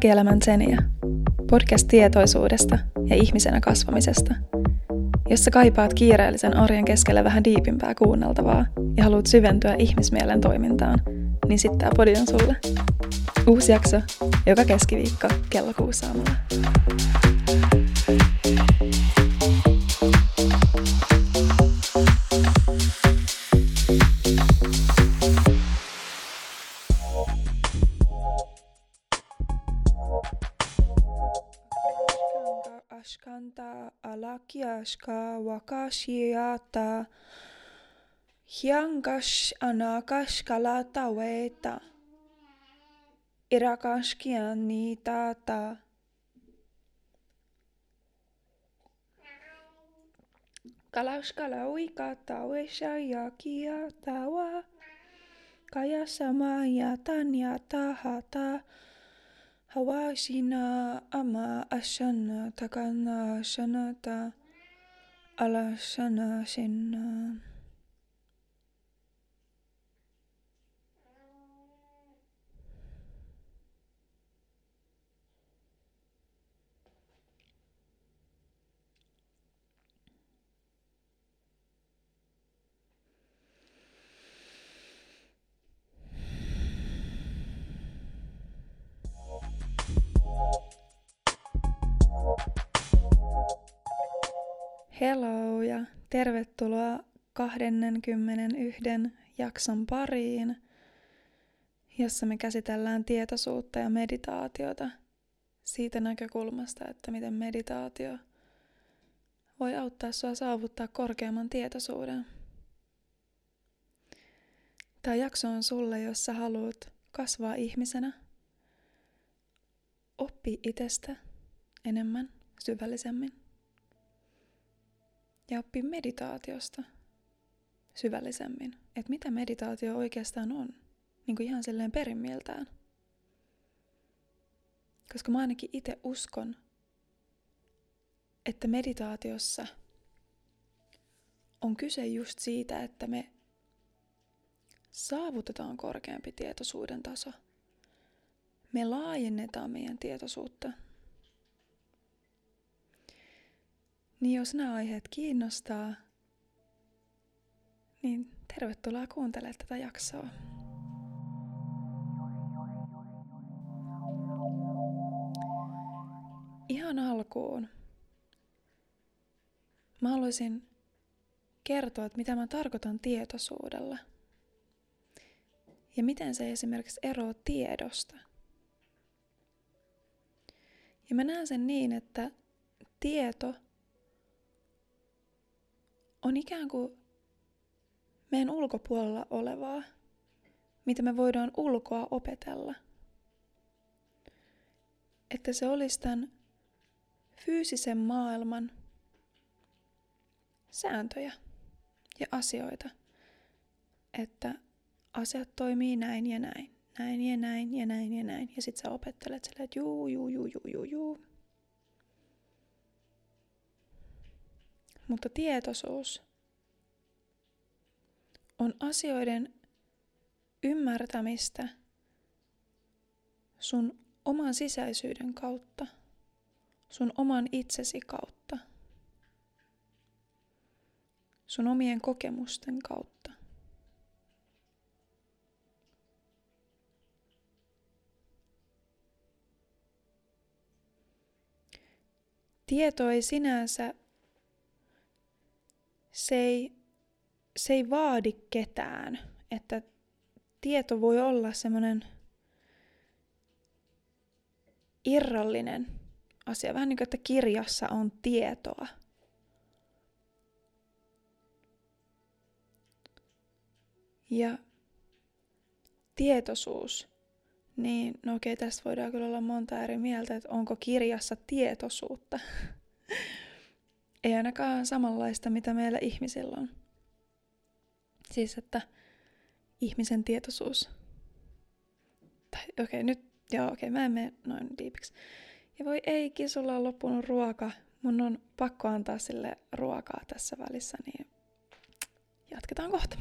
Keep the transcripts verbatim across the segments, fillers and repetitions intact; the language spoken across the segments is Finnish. Arkielämän seniä, podcast tietoisuudesta ja ihmisenä kasvamisesta, jossa kaipaat kiireellisen arjen keskellä vähän diipimpää kuunneltavaa ja haluat syventyä ihmismielen toimintaan, niin sitten tää podi on sulle. Uusi jakso joka keskiviikko kello kuusi aamulla. Ashkanta alakiashka wakashiyata hyangash anakash kalata weta irakashkiani tata. Kalashkalaika taweshaya kia tawa kayasamaya tanyata hata Hawashina ama ashana takana shanata ala shana shinna. Hello ja tervetuloa kaksikymmentäyksi jakson pariin, jossa me käsitellään tietoisuutta ja meditaatiota siitä näkökulmasta, että miten meditaatio voi auttaa sua saavuttaa korkeamman tietoisuuden. Tämä jakso on sulle, jos sä haluat kasvaa ihmisenä, oppi itsestä enemmän, syvällisemmin. Ja oppi meditaatiosta syvällisemmin. Että mitä meditaatio oikeastaan on. Niin kuin ihan silleen perimmiltään. Koska mä ainakin itse uskon, että meditaatiossa on kyse just siitä, että me saavutetaan korkeampi tietoisuuden taso. Me laajennetaan meidän tietoisuutta. Niin jos nämä aiheet kiinnostaa, niin tervetuloa kuuntelemaan tätä jaksoa. Ihan alkuun mä haluaisin kertoa, että mitä mä tarkoitan tietoisuudella. Ja miten se esimerkiksi eroaa tiedosta. Ja mä näen sen niin, että tieto on ikään kuin meidän ulkopuolella olevaa, mitä me voidaan ulkoa opetella. Että se olisi tämän fyysisen maailman sääntöjä ja asioita. Että asiat toimii näin ja näin, näin ja näin ja näin ja näin. Ja sit sä opettelet silleen, että juu, juu, juu, juu, juu, juu. Mutta tietoisuus on asioiden ymmärtämistä sun oman sisäisyyden kautta, sun oman itsesi kautta, sun omien kokemusten kautta. Tieto ei sinänsä Se ei, se ei vaadi ketään, että tieto voi olla semmoinen irrallinen asia. Vähän niin kuin, että kirjassa on tietoa. Ja tietoisuus, niin no okei, tästä voidaan kyllä olla monta eri mieltä, että onko kirjassa tietoisuutta. Ei ainakaan samanlaista, mitä meillä ihmisillä on. Siis, että ihmisen tietoisuus. Tai okei, okay, nyt, joo, okei, okay, mä en mene noin diipiksi. Ja voi eikin, sulla on loppunut ruoka. Mun on pakko antaa sille ruokaa tässä välissä, niin jatketaan kohta.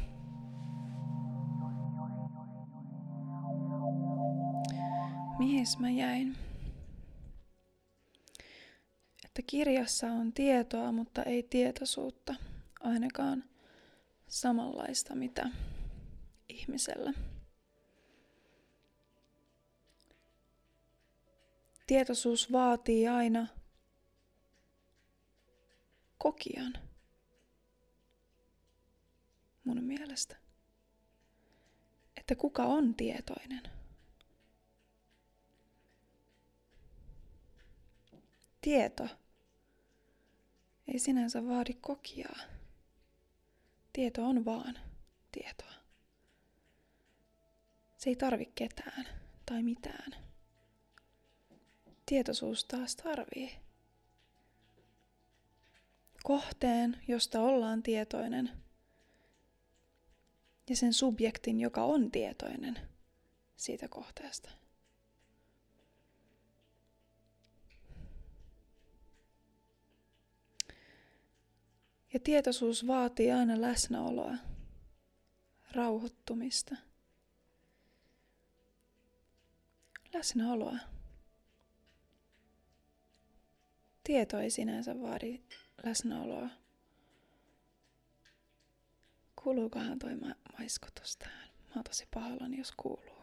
Mihin mä jäin? että kirjassa on tietoa, mutta ei tietoisuutta, ainakaan samanlaista mitä ihmisellä. Tietoisuus vaatii aina kokijan, mun mielestä. Että kuka on tietoinen? Tieto ei sinänsä vaadi kokijaa. Tieto on vaan tietoa. Se ei tarvi ketään tai mitään. Tietoisuus taas tarvii kohteen, josta ollaan tietoinen, ja sen subjektin, joka on tietoinen siitä kohteesta. Ja tietoisuus vaatii aina läsnäoloa, rauhoittumista. Läsnäoloa. Tieto ei sinänsä vaadi läsnäoloa. Kuuluukohan toi ma- maiskotus tähän? Mä oon tosi pahoillani, jos kuuluu.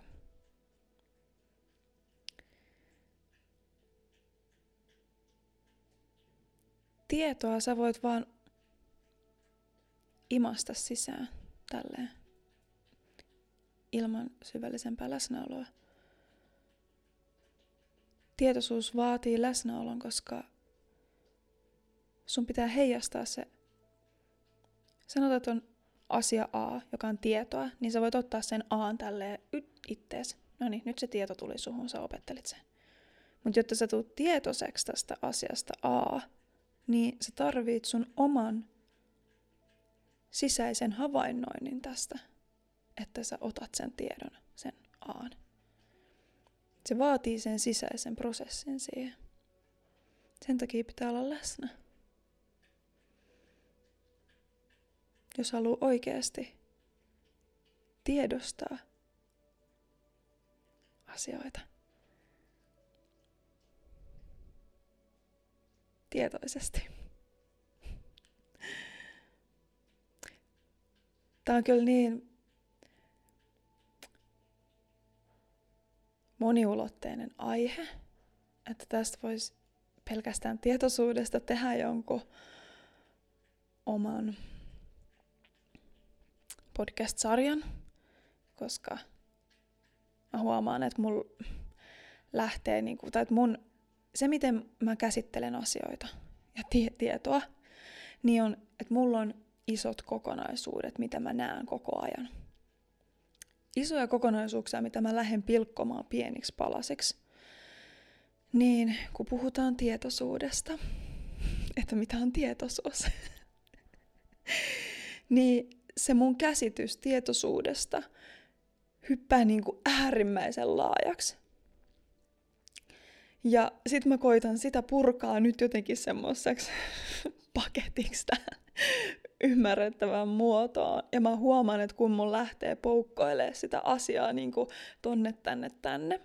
Tietoa sä voit vaan imasta sisään tälleen ilman syvällisempää läsnäoloa. Tietoisuus vaatii läsnäolon, koska sun pitää heijastaa se. Sanotaan, että on asia A, joka on tietoa, niin sä voit ottaa sen A:n tälleen ittees. No niin, nyt se tieto tuli suhun, sä opettelit sen. Mutta jotta sä tulet tietoiseksi tästä asiasta A, niin sä tarvit sun oman sisäisen havainnoinnin tästä, että sä otat sen tiedon, sen A:n. Se vaatii sen sisäisen prosessin siihen. Sen takia pitää olla läsnä. Jos haluaa oikeasti tiedostaa asioita tietoisesti. Tämä on kyllä niin moniulotteinen aihe, että tästä voisi pelkästään tietoisuudesta tehdä jonkun oman podcast-sarjan, koska mä huomaan, että mul lähtee, niin kuin, tai että mun, se miten mä käsittelen asioita ja tie- tietoa, niin on, että mulla on isot kokonaisuudet, mitä mä näen koko ajan. Isoja kokonaisuuksia, mitä mä lähden pilkkomaan pieniksi palasiksi. Niin, kun puhutaan tietoisuudesta, että mitä on tietoisuus, niin se mun käsitys tietoisuudesta hyppää niin kuin äärimmäisen laajaksi. Ja sit mä koitan sitä purkaa nyt jotenkin semmoiseksi paketiksi tähän ymmärrettävään muotoon. Ja mä huomaan, että kun mun lähtee poukkoilemaan sitä asiaa niin kuin tonne, tänne, tänne,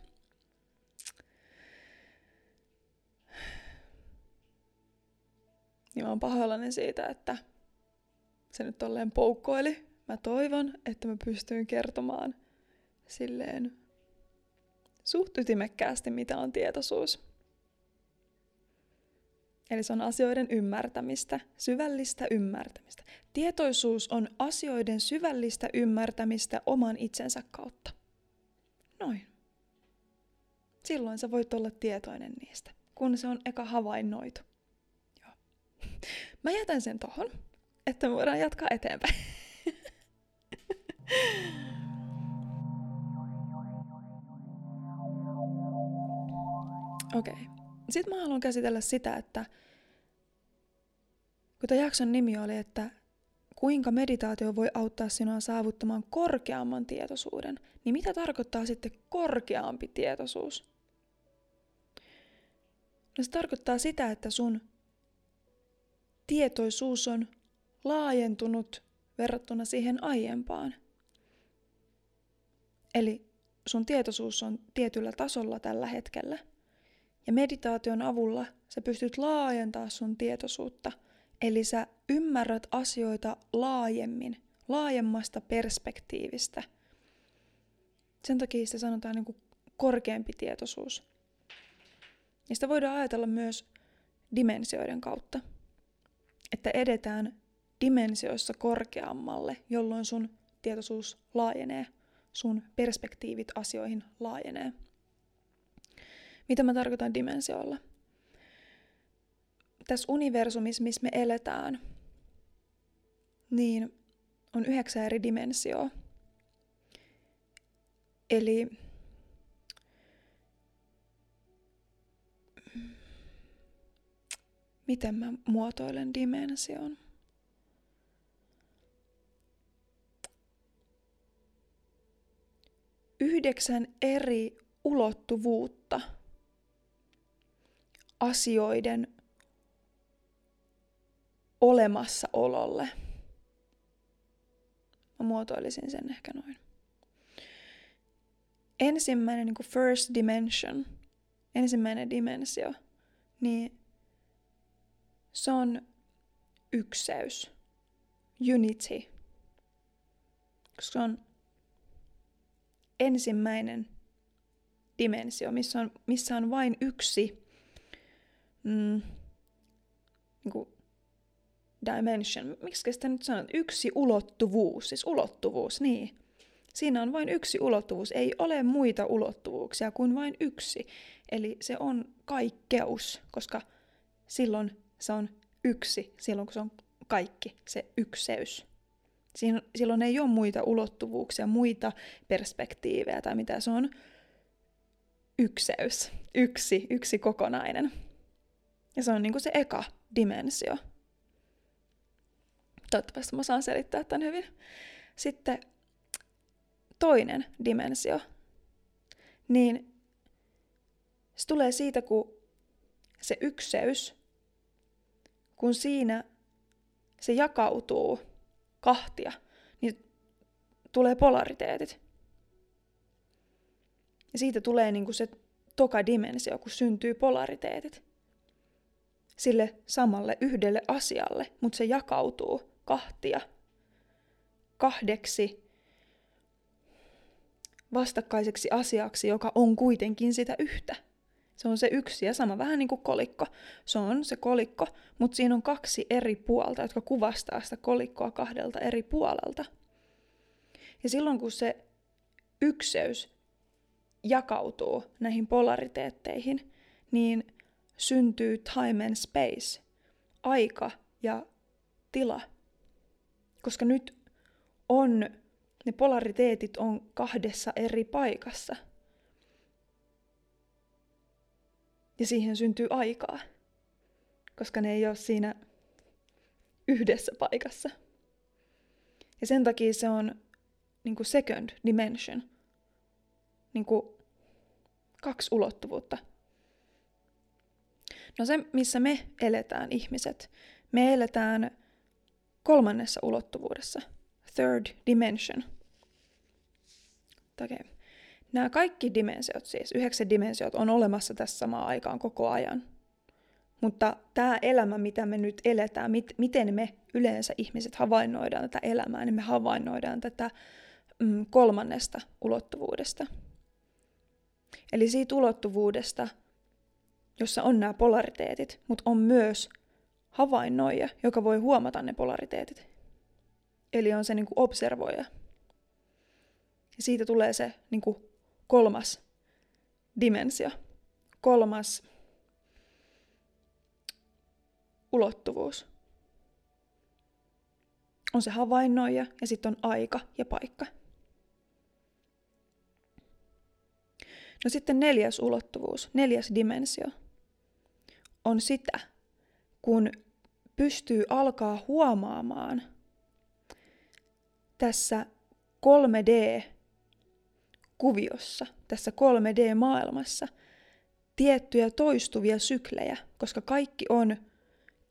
niin mä oon pahoillani siitä, että se nyt tolleen poukkoili. Mä toivon, että mä pystyn kertomaan silleen suht ytimekkäästi, mitä on tietoisuus. Eli se on asioiden ymmärtämistä, syvällistä ymmärtämistä. Tietoisuus on asioiden syvällistä ymmärtämistä oman itsensä kautta. Noin. Silloin sä voit olla tietoinen niistä, kun se on eka havainnoitu. Joo. Mä jätän sen tohon, että me voidaan jatkaa eteenpäin. Okei. Okay. Sitten mä haluan käsitellä sitä, että kun tämän jakson nimi oli, että kuinka meditaatio voi auttaa sinua saavuttamaan korkeamman tietoisuuden, niin mitä tarkoittaa sitten korkeampi tietoisuus? No se tarkoittaa sitä, että sun tietoisuus on laajentunut verrattuna siihen aiempaan. Eli sun tietoisuus on tietyllä tasolla tällä hetkellä. Ja meditaation avulla sä pystyt laajentaa sun tietoisuutta. Eli sä ymmärrät asioita laajemmin, laajemmasta perspektiivistä. Sen takia sitä sanotaan niin kuin korkeampi tietoisuus. Ja sitä voidaan ajatella myös dimensioiden kautta. Että edetään dimensioissa korkeammalle, jolloin sun tietoisuus laajenee, sun perspektiivit asioihin laajenee. Mitä mä tarkoitan dimensioilla? Tässä universumissa, missä me eletään, niin on yhdeksän eri dimensioa. Eli miten mä muotoilen dimension? Yhdeksän eri ulottuvuutta asioiden olemassaololle. Mä muotoilisin sen ehkä noin. Ensimmäinen niin kuin first dimension, ensimmäinen dimensio, niin se on ykseys, unity, koska se on ensimmäinen dimensio, missä on, missä on vain yksi mm, niin kuin dimension, miksi sitä nyt sanot, yksi ulottuvuus, siis ulottuvuus, niin. Siinä on vain yksi ulottuvuus, ei ole muita ulottuvuuksia kuin vain yksi. Eli se on kaikkeus, koska silloin se on yksi, silloin kun se on kaikki, se ykseys. Siin, silloin ei ole muita ulottuvuuksia, muita perspektiivejä tai mitä, se on ykseys, yksi, yksi kokonainen. Ja se on niinku se eka dimensio. Toivottavasti mä saan selittää tämän hyvin. Sitten toinen dimensio, niin se tulee siitä, kun se ykseys, kun siinä se jakautuu kahtia, niin tulee polariteetit. Ja siitä tulee niin kuin se toka dimensio, kun syntyy polariteetit sille samalle yhdelle asialle, mutta se jakautuu kahtia, kahdeksi vastakkaiseksi asiaksi, joka on kuitenkin sitä yhtä. Se on se yksi ja sama, vähän niin kuin kolikko. Se on se kolikko, mutta siinä on kaksi eri puolta, jotka kuvastaa sitä kolikkoa kahdelta eri puolelta. Ja silloin kun se ykseys jakautuu näihin polariteetteihin, niin syntyy time and space, aika ja tila. Koska nyt on ne polariteetit on kahdessa eri paikassa. Ja siihen syntyy aikaa, koska ne ei ole siinä yhdessä paikassa. Ja sen takia se on niin kuin second dimension. Niin kuin kaksi ulottuvuutta. No se, missä me eletään ihmiset. Me eletään kolmannessa ulottuvuudessa. Third dimension. Okay. Nämä kaikki dimensiot siis, yhdeksän dimensiot, on olemassa tässä samaan aikaan koko ajan. Mutta tämä elämä, mitä me nyt eletään, mit, miten me yleensä ihmiset havainnoidaan tätä elämää, niin me havainnoidaan tätä mm, kolmannesta ulottuvuudesta. Eli siitä ulottuvuudesta, jossa on nämä polariteetit, mutta on myös havainnoija, joka voi huomata ne polariteetit. Eli on se niin kuin observoija. Ja siitä tulee se niin kuin kolmas dimensio, kolmas ulottuvuus. On se havainnoija ja sitten on aika ja paikka. No sitten neljäs ulottuvuus, neljäs dimensio on sitä, kun pystyy alkaa huomaamaan tässä kolme D-kuviossa, tässä kolme D-maailmassa tiettyjä toistuvia syklejä, koska kaikki on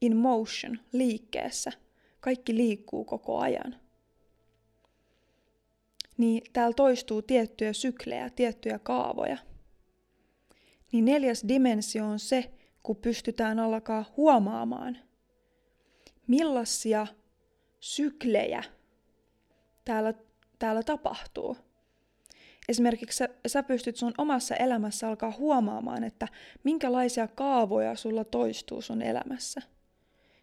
in motion, liikkeessä. Kaikki liikkuu koko ajan. Niin täällä toistuu tiettyjä syklejä, tiettyjä kaavoja. Niin neljäs dimensio on se, kun pystytään alkaa huomaamaan, millaisia syklejä täällä, täällä tapahtuu. Esimerkiksi sä, sä pystyt sun omassa elämässä alkaa huomaamaan, että minkälaisia kaavoja sulla toistuu sun elämässä.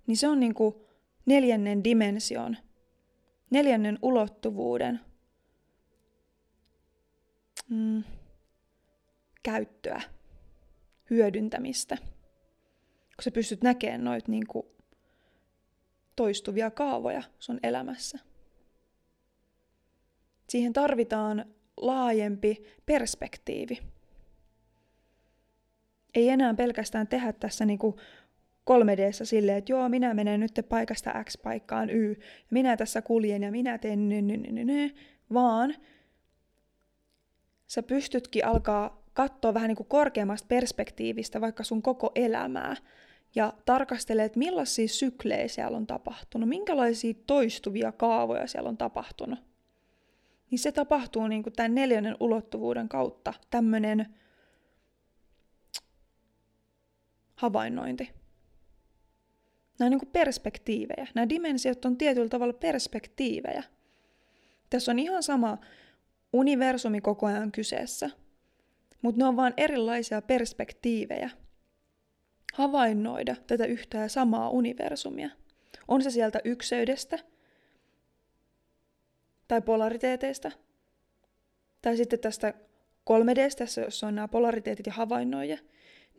Niin se on niinku neljännen dimension, neljännen ulottuvuuden mm, käyttöä, hyödyntämistä. Kun sä pystyt näkemään noita niinku toistuvia kaavoja sun elämässä. Siihen tarvitaan laajempi perspektiivi. Ei enää pelkästään tehdä tässä niinku kolme D:ssä silleen, että joo, minä menen nyt paikasta X paikkaan Y, minä tässä kuljen ja minä teen ny, ny, ny, ny, ny, vaan sä pystytkin alkaa katsoa vähän niinku korkeammasta perspektiivistä vaikka sun koko elämää ja tarkastelee, että millaisia syklejä siellä on tapahtunut, minkälaisia toistuvia kaavoja siellä on tapahtunut. Niin se tapahtuu niinku tämän neljännen ulottuvuuden kautta, tämmöinen havainnointi. Nämä on niinku perspektiivejä. Nämä dimensiot on tietyllä tavalla perspektiivejä. Tässä on ihan sama universumi koko ajan kyseessä, mutta ne on vaan erilaisia perspektiivejä. Havainnoida tätä yhtä ja samaa universumia. On se sieltä ykseydestä, tai polariteeteista, tai sitten tästä kolme D:stä, tässä, jossa on nämä polariteetit ja havainnoija,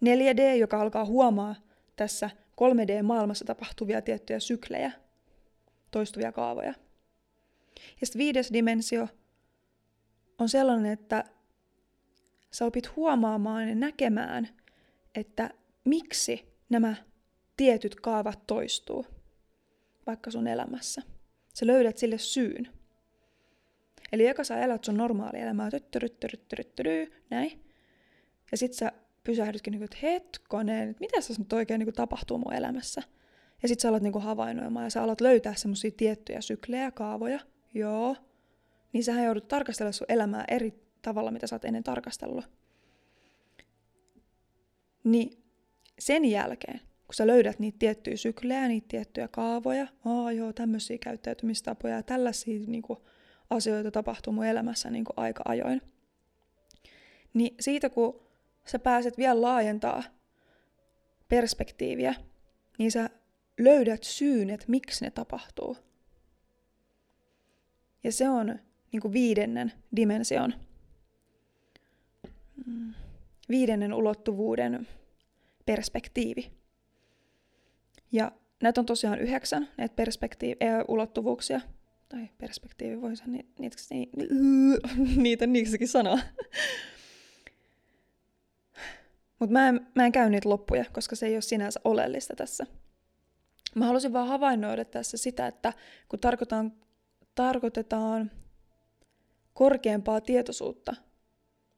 neljä D, joka alkaa huomaa tässä kolme D-maailmassa tapahtuvia tiettyjä syklejä, toistuvia kaavoja. Ja sitten viides dimensio on sellainen, että sä opit huomaamaan ja näkemään, että miksi nämä tietyt kaavat toistuu vaikka sun elämässä. Sä löydät sille syyn. Eli eka sä elät sun normaali elämää, tyttöryttöryttöryttöryy, näin. Ja sit sä pysähdytkin, niinku, että hetkonen, että mitä tässä nyt oikein niinku tapahtuu mun elämässä? Ja sit sä alat niinku havainnoimaan ja sä alat löytää semmosia tiettyjä syklejä, kaavoja, joo. Niin sähän joudut tarkastella sun elämää eri tavalla, mitä sä oot ennen tarkastellut. Niin sen jälkeen, kun sä löydät niitä tiettyjä syklejä, niitä tiettyjä kaavoja, aah joo, tämmösiä käyttäytymistapoja ja tällaisia niinku asioita tapahtuu mun elämässä niin kuin aika ajoin. Niin siitä kun sä pääset vielä laajentaa perspektiiviä, niin sä löydät syyn, että miksi ne tapahtuu. Ja se on niin kuin viidennen dimension, viidennen ulottuvuuden perspektiivi. Ja näitä on tosiaan yhdeksän, näitä perspektiiv- ulottuvuuksia. Tai perspektiivi, voisi niitä, niitä, niitä niiksikin sanoa. Mutta mä, mä en käy niitä loppuja, koska se ei ole sinänsä oleellista tässä. Mä halusin vaan havainnoida tässä sitä, että kun tarkoitan, tarkoitetaan korkeampaa tietoisuutta,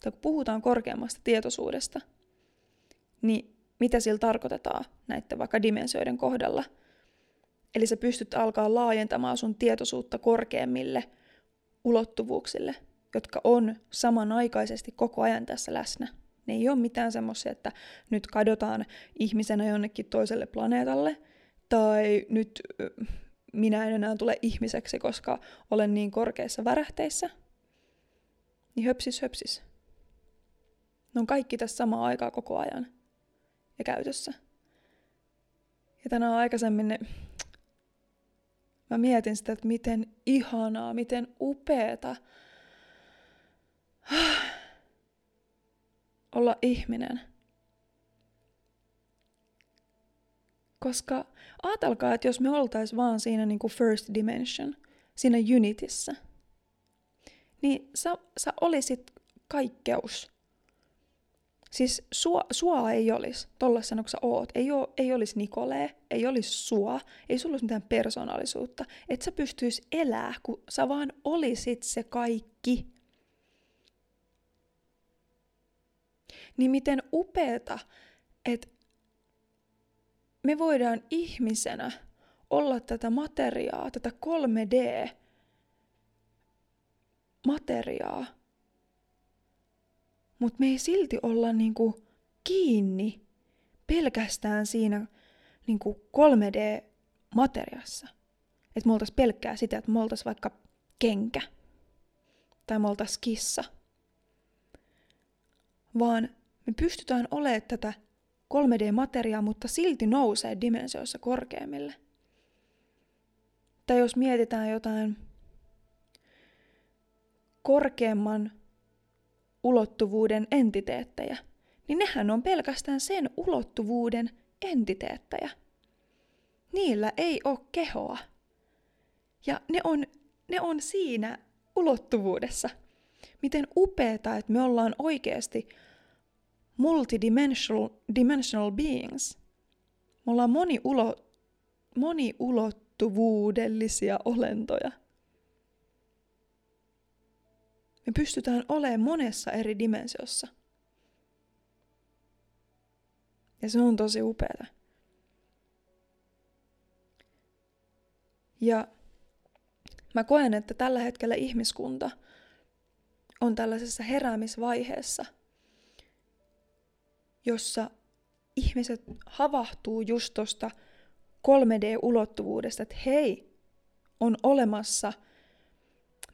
tai kun puhutaan korkeammasta tietoisuudesta, niin mitä sillä tarkoitetaan näiden vaikka dimensioiden kohdalla? Eli sä pystyt alkaa laajentamaan sun tietoisuutta korkeammille ulottuvuuksille, jotka on samanaikaisesti koko ajan tässä läsnä. Ne ei ole mitään semmoisia, että nyt kadotaan ihmisenä jonnekin toiselle planeetalle, tai nyt minä en enää tule ihmiseksi, koska olen niin korkeissa värähteissä. Niin höpsis, höpsis. Ne on kaikki tässä samaa aikaa koko ajan ja käytössä. Ja tänään aikaisemmin ne... Mä mietin sitä, että miten ihanaa, miten upeeta olla ihminen. Koska ajatelkaa, että jos me oltais vaan siinä niinku first dimension, siinä unitissä, niin sä, sä olisit kaikkeus. Siis sua, sua ei olisi, tollasena kun sä oot. Ei, oo, ei olisi Nicolee, ei olisi sua, ei sulla olisi mitään persoonallisuutta. Et sä pystyis elää, kun sä vaan olisit se kaikki. Niin miten upeeta, että me voidaan ihmisenä olla tätä materiaa, tätä kolme D-materiaa. Mutta me ei silti olla niinku kiinni pelkästään siinä niin kuin kolme D-materiassa. Että me oltaisiin pelkkää sitä, että me oltaisiin vaikka kenkä tai me oltaisiin kissa. Vaan me pystytään olemaan tätä kolme D-materiaa, mutta silti nousee dimensioissa korkeammille. Tai jos mietitään jotain korkeamman ulottuvuuden entiteettejä, niin nehän on pelkästään sen ulottuvuuden entiteettejä. Niillä ei ole kehoa. Ja ne on, ne on siinä ulottuvuudessa. Miten upeeta, että me ollaan oikeasti multidimensional dimensional beings. Me ollaan moniulo, moniulottuvuudellisia olentoja. Me pystytään olemaan monessa eri dimensiossa. Ja se on tosi upeata. Ja mä koen, että tällä hetkellä ihmiskunta on tällaisessa heräämisvaiheessa, jossa ihmiset havahtuu just tuosta kolme D-ulottuvuudesta, että hei, on olemassa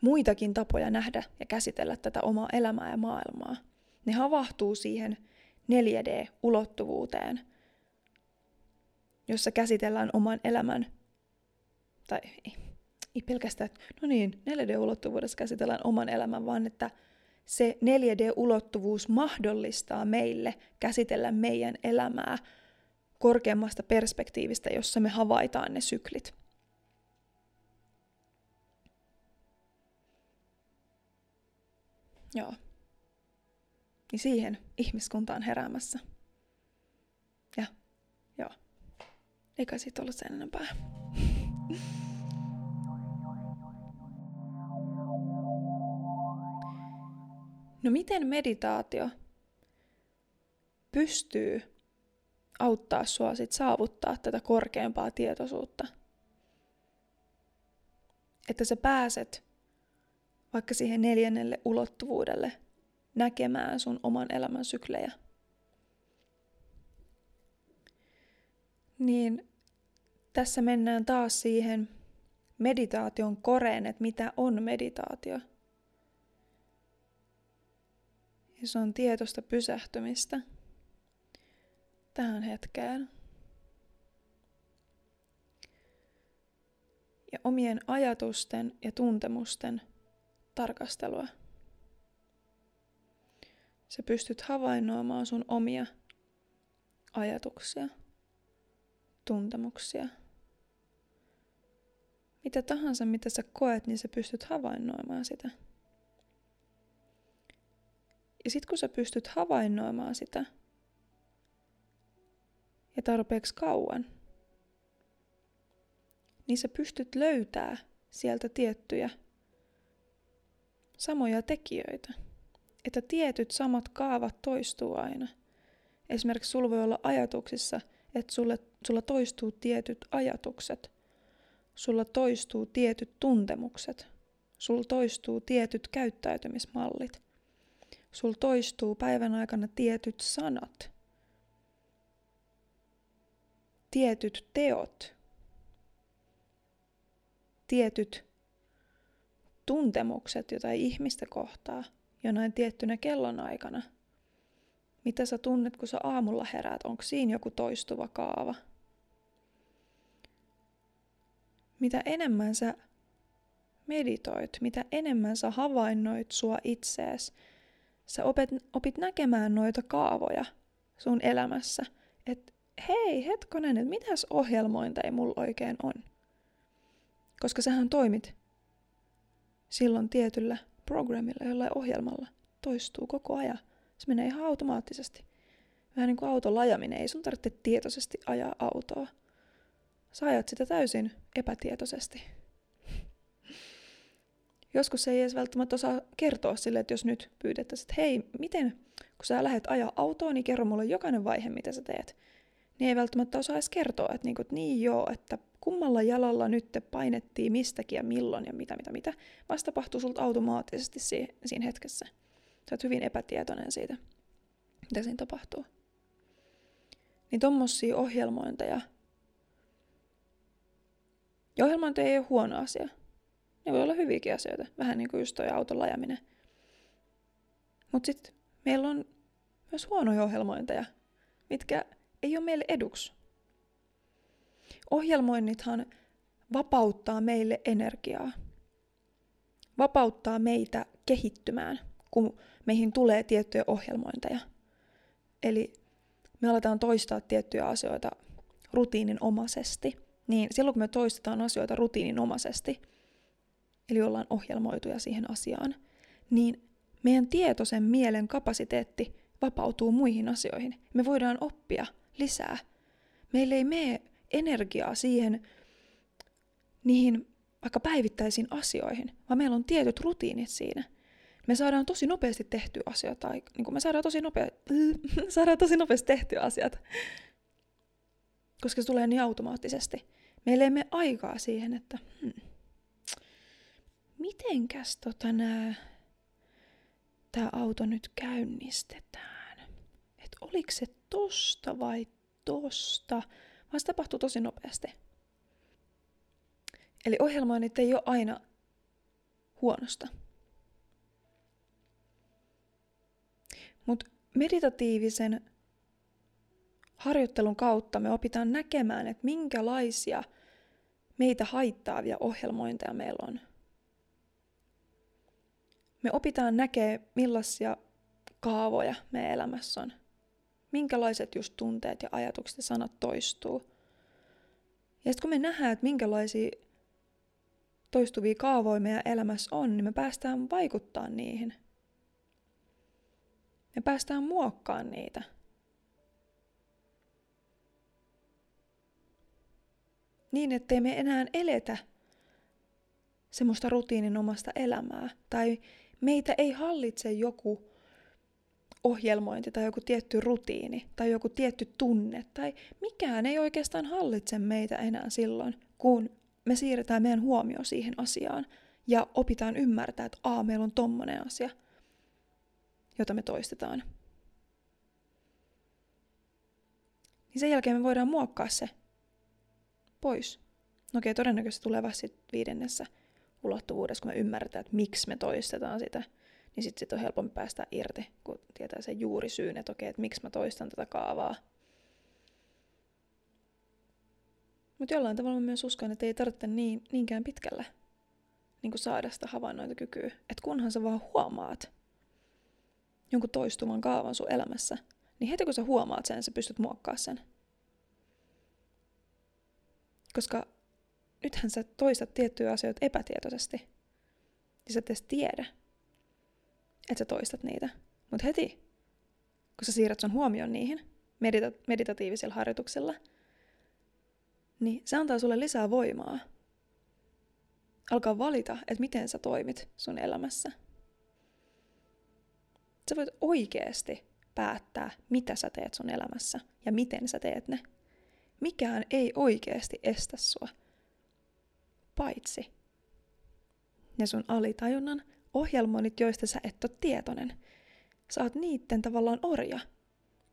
muitakin tapoja nähdä ja käsitellä tätä omaa elämää ja maailmaa. Ne havahtuu siihen neljä D-ulottuvuuteen, jossa käsitellään oman elämän, tai ei, ei pelkästään, että no niin, neljä D-ulottuvuudessa käsitellään oman elämän, vaan että se neljä D-ulottuvuus mahdollistaa meille käsitellä meidän elämää korkeammasta perspektiivistä, jossa me havaitaan ne syklit. Joo. Niin siihen ihmiskunta on heräämässä. Ja, joo. Eikä siitä ollut sen enempää. No miten meditaatio pystyy auttaa sua sit saavuttaa tätä korkeampaa tietoisuutta? Että sä pääset vaikka siihen neljännelle ulottuvuudelle näkemään sun oman elämän syklejä. Niin tässä mennään taas siihen meditaation koreen, että mitä on meditaatio. Ja se on tietoista pysähtymistä tähän hetkeen. Ja omien ajatusten ja tuntemusten tarkastelua. Sä pystyt havainnoimaan sun omia ajatuksia, tuntemuksia. Mitä tahansa, mitä sä koet, niin sä pystyt havainnoimaan sitä. Ja sit kun sä pystyt havainnoimaan sitä ja tarpeeksi kauan, niin sä pystyt löytämään sieltä tiettyjä samoja tekijöitä. Että tietyt samat kaavat toistuu aina. Esimerkiksi sulla voi olla ajatuksissa, että sulle, sulla toistuu tietyt ajatukset. Sulla toistuu tietyt tuntemukset. Sulla toistuu tietyt käyttäytymismallit. Sulla toistuu päivän aikana tietyt sanat. Tietyt teot. Tietyt tuntemukset jotain ihmistä kohtaa jonain tiettynä kellonaikana. Mitä sä tunnet, kun sä aamulla heräät? Onko siinä joku toistuva kaava? Mitä enemmän sä meditoit, mitä enemmän sä havainnoit sua itseäsi, sä opet, opit näkemään noita kaavoja sun elämässä. Että hei, hetkonen, että mitäs ohjelmointa ei mulla oikein on? Koska sähän toimit silloin tietyllä programmilla, jollain ohjelmalla. Toistuu koko ajan. Se menee ihan automaattisesti. Vähän niin kuin auton ajaminen. Ei sun tarvitse tietoisesti ajaa autoa. Sä ajat sitä täysin epätietoisesti. Joskus ei edes välttämättä osaa kertoa silleen, että jos nyt pyydettäisiin, että hei, miten, kun sä lähdet ajaa autoa, niin kerro mulle jokainen vaihe, mitä sä teet. Niin ei välttämättä osaa edes kertoa, että niin, kuin, että niin joo, että kummalla jalalla nyt painettiin mistäkin ja milloin ja mitä, mitä, mitä. Vaan se tapahtuu sulta automaattisesti siinä hetkessä. Sä oot hyvin epätietoinen siitä, mitä siinä tapahtuu. niin tommosia ohjelmointeja. Ja ohjelmointeja ei ole huono asia. Ne voi olla hyviäkin asioita, vähän niin kuin just toi auton ajaminen. Mut sit meillä on myös huonoja ohjelmointeja, mitkä ei ole meille eduksi. Ohjelmoinnithan vapauttaa meille energiaa. Vapauttaa meitä kehittymään, kun meihin tulee tiettyjä ohjelmointeja. Eli me aletaan toistaa tiettyjä asioita rutiininomaisesti. Niin silloin kun me toistetaan asioita rutiininomaisesti, eli ollaan ohjelmoituja siihen asiaan, niin meidän tietoisen mielen kapasiteetti vapautuu muihin asioihin. Me voidaan oppia lisää. Meillä ei mene energiaa siihen niihin vaikka päivittäisiin asioihin, vaan meillä on tietyt rutiinit siinä. Me saadaan tosi nopeasti tehtyä asiat, tai niin kuin me saadaan tosi, nopea, saadaan tosi nopeasti tehtyä asiat, koska se tulee niin automaattisesti. Meillä ei mene aikaa siihen, että hmm, mitenkäs tota nää, tää auto nyt käynnistetään? Et oliko se tosta vai tosta? Vaan se tapahtuu tosi nopeasti. Eli ohjelmoinnit ei ole aina huonosta. Mutta meditatiivisen harjoittelun kautta me opitaan näkemään, että minkälaisia meitä haittaavia ohjelmointeja meillä on. Me opitaan näkemään, millaisia kaavoja meidän elämässä on. Minkälaiset just tunteet ja ajatukset ja sanat toistuu. Ja sitten kun me nähdään, että minkälaisia toistuvia kaavoja meidän elämässä on, niin me päästään vaikuttaa niihin. Me päästään muokkaamaan niitä. Niin, ettei me enää eletä semmoista rutiininomaista elämää. Tai meitä ei hallitse joku ohjelmointi tai joku tietty rutiini tai joku tietty tunne. Tai mikään ei oikeastaan hallitse meitä enää silloin, kun me siirretään meidän huomio siihen asiaan ja opitaan ymmärtää, että aa, meillä on tommonen asia, jota me toistetaan. Niin sen jälkeen me voidaan muokkaa se pois. No okei, todennäköisesti tulee vasta sit viidennessä ulottuvuudessa, kun me ymmärretään, että miksi me toistetaan sitä, niin sitten sit on helpompi päästä irti, kun tietää sen juurisyyn, että okei, että miksi mä toistan tätä kaavaa. Mutta jollain tavalla mä myös uskon, että ei tarvitse niin, niinkään pitkällä niin saada sitä havainnointikykyä. Että kunhan sä vaan huomaat jonkun toistuvan kaavan sun elämässä, niin heti kun sä huomaat sen, sä pystyt muokkaamaan sen. Koska nythän sä toistat tiettyjä asioita epätietoisesti. Ja sä et edes tiedä, että sä toistat niitä. Mutta heti, kun sä siirrät sun huomion niihin medita- meditatiivisella harjoituksella, niin se antaa sulle lisää voimaa. Alkaa valita, että miten sä toimit sun elämässä. Sä voit oikeasti päättää, mitä sä teet sun elämässä ja miten sä teet ne. Mikään ei oikeasti estä sua, paitsi ne sun alitajunnan ohjelmoinnit, joista sä et ole tietoinen. Sä oot niitten tavallaan orja.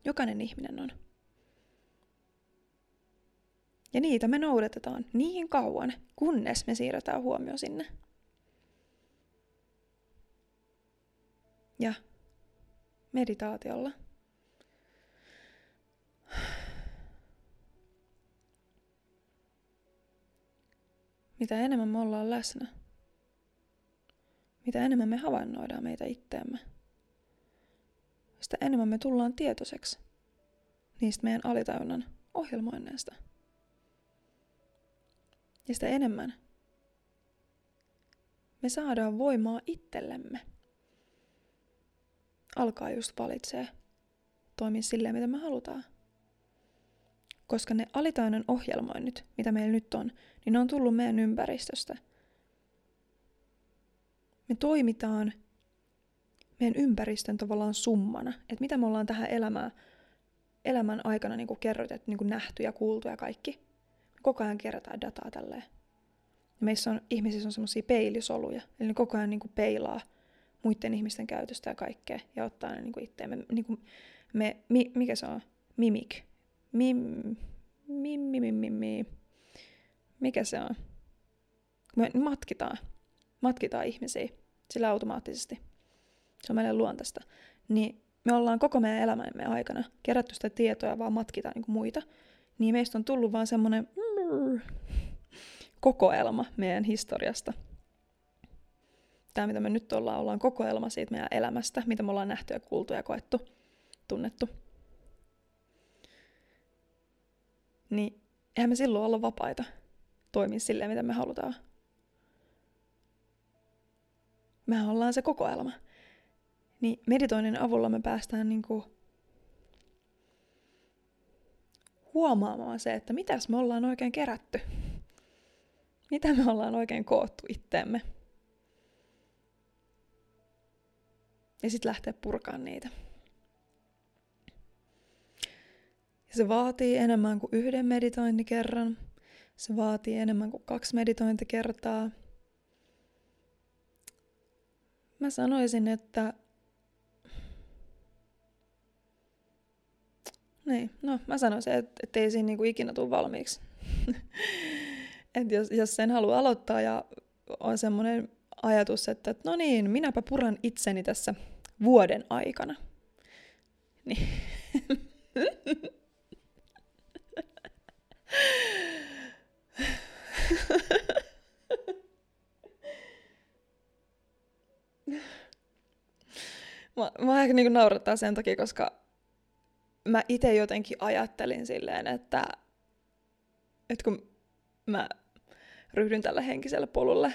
Jokainen ihminen on. Ja niitä me noudatetaan niin kauan, kunnes me siirretään huomio sinne. Ja meditaatiolla. Mitä enemmän me ollaan läsnä, mitä enemmän me havainnoidaan meitä itteemme, sitä enemmän me tullaan tietoiseksi niistä meidän alitajunnan ohjelmoinneista. Ja sitä enemmän me saadaan voimaa itsellemme. Alkaa just valitsee toimia silleen, mitä me halutaan. Koska ne alitajunnan ohjelmoinnit, mitä meillä nyt on, niin ne on tullut meidän ympäristöstä. Me toimitaan meidän ympäristön tavallaan summana. Että mitä me ollaan tähän elämään, elämän aikana niin kuin kerrotettu, niin kuin nähty ja kuultu ja kaikki. Koko ajan kerätään dataa tälleen. Ja meissä on, ihmisissä on semmoisia peilisoluja. Eli ne koko ajan niin kuin peilaa muiden ihmisten käytöstä ja kaikkea. Ja ottaa ne niin kuin itseämme. Niin kuin me, mi, mikä se on? Mimik. Mim... Mim... Mim... Mim... Mim... Mikä se on? Me matkitaan. Matkitaan ihmisiä. Sillä automaattisesti. Se on meille luontaista. Niin me ollaan koko meidän elämämme aikana kerätty sitä tietoa ja vaan matkitaan niin kuin muita. Niin meistä on tullut vaan semmoinen kokoelma meidän historiasta. Tämä, mitä me nyt ollaan, ollaan kokoelma siitä meidän elämästä, mitä me ollaan nähty ja kuultu ja koettu, tunnettu. Niin eihän me silloin olla vapaita toimia silleen, mitä me halutaan. Mehän ollaan se kokoelma. Niin meditoinnin avulla me päästään niinku huomaamaan se, että mitäs me ollaan oikein kerätty. Mitä me ollaan oikein koottu itteemme. Ja sitten lähteä purkaan niitä. Ja se vaatii enemmän kuin yhden meditointikerran. Se vaatii enemmän kuin kaksi meditointikertaa. Mä sanoisin, että... Niin, no mä sanoisin, että et ei siinä niinku ikinä tule valmiiksi. Et jos, jos sen haluaa aloittaa ja on semmoinen ajatus, että et no niin, minäpä puran itseni tässä vuoden aikana. Niin. Mä, mä ehkä niinku naurattaa sen takia, koska mä ite jotenkin ajattelin silleen, että, että kun mä ryhdyn tällä henkiselle polulle,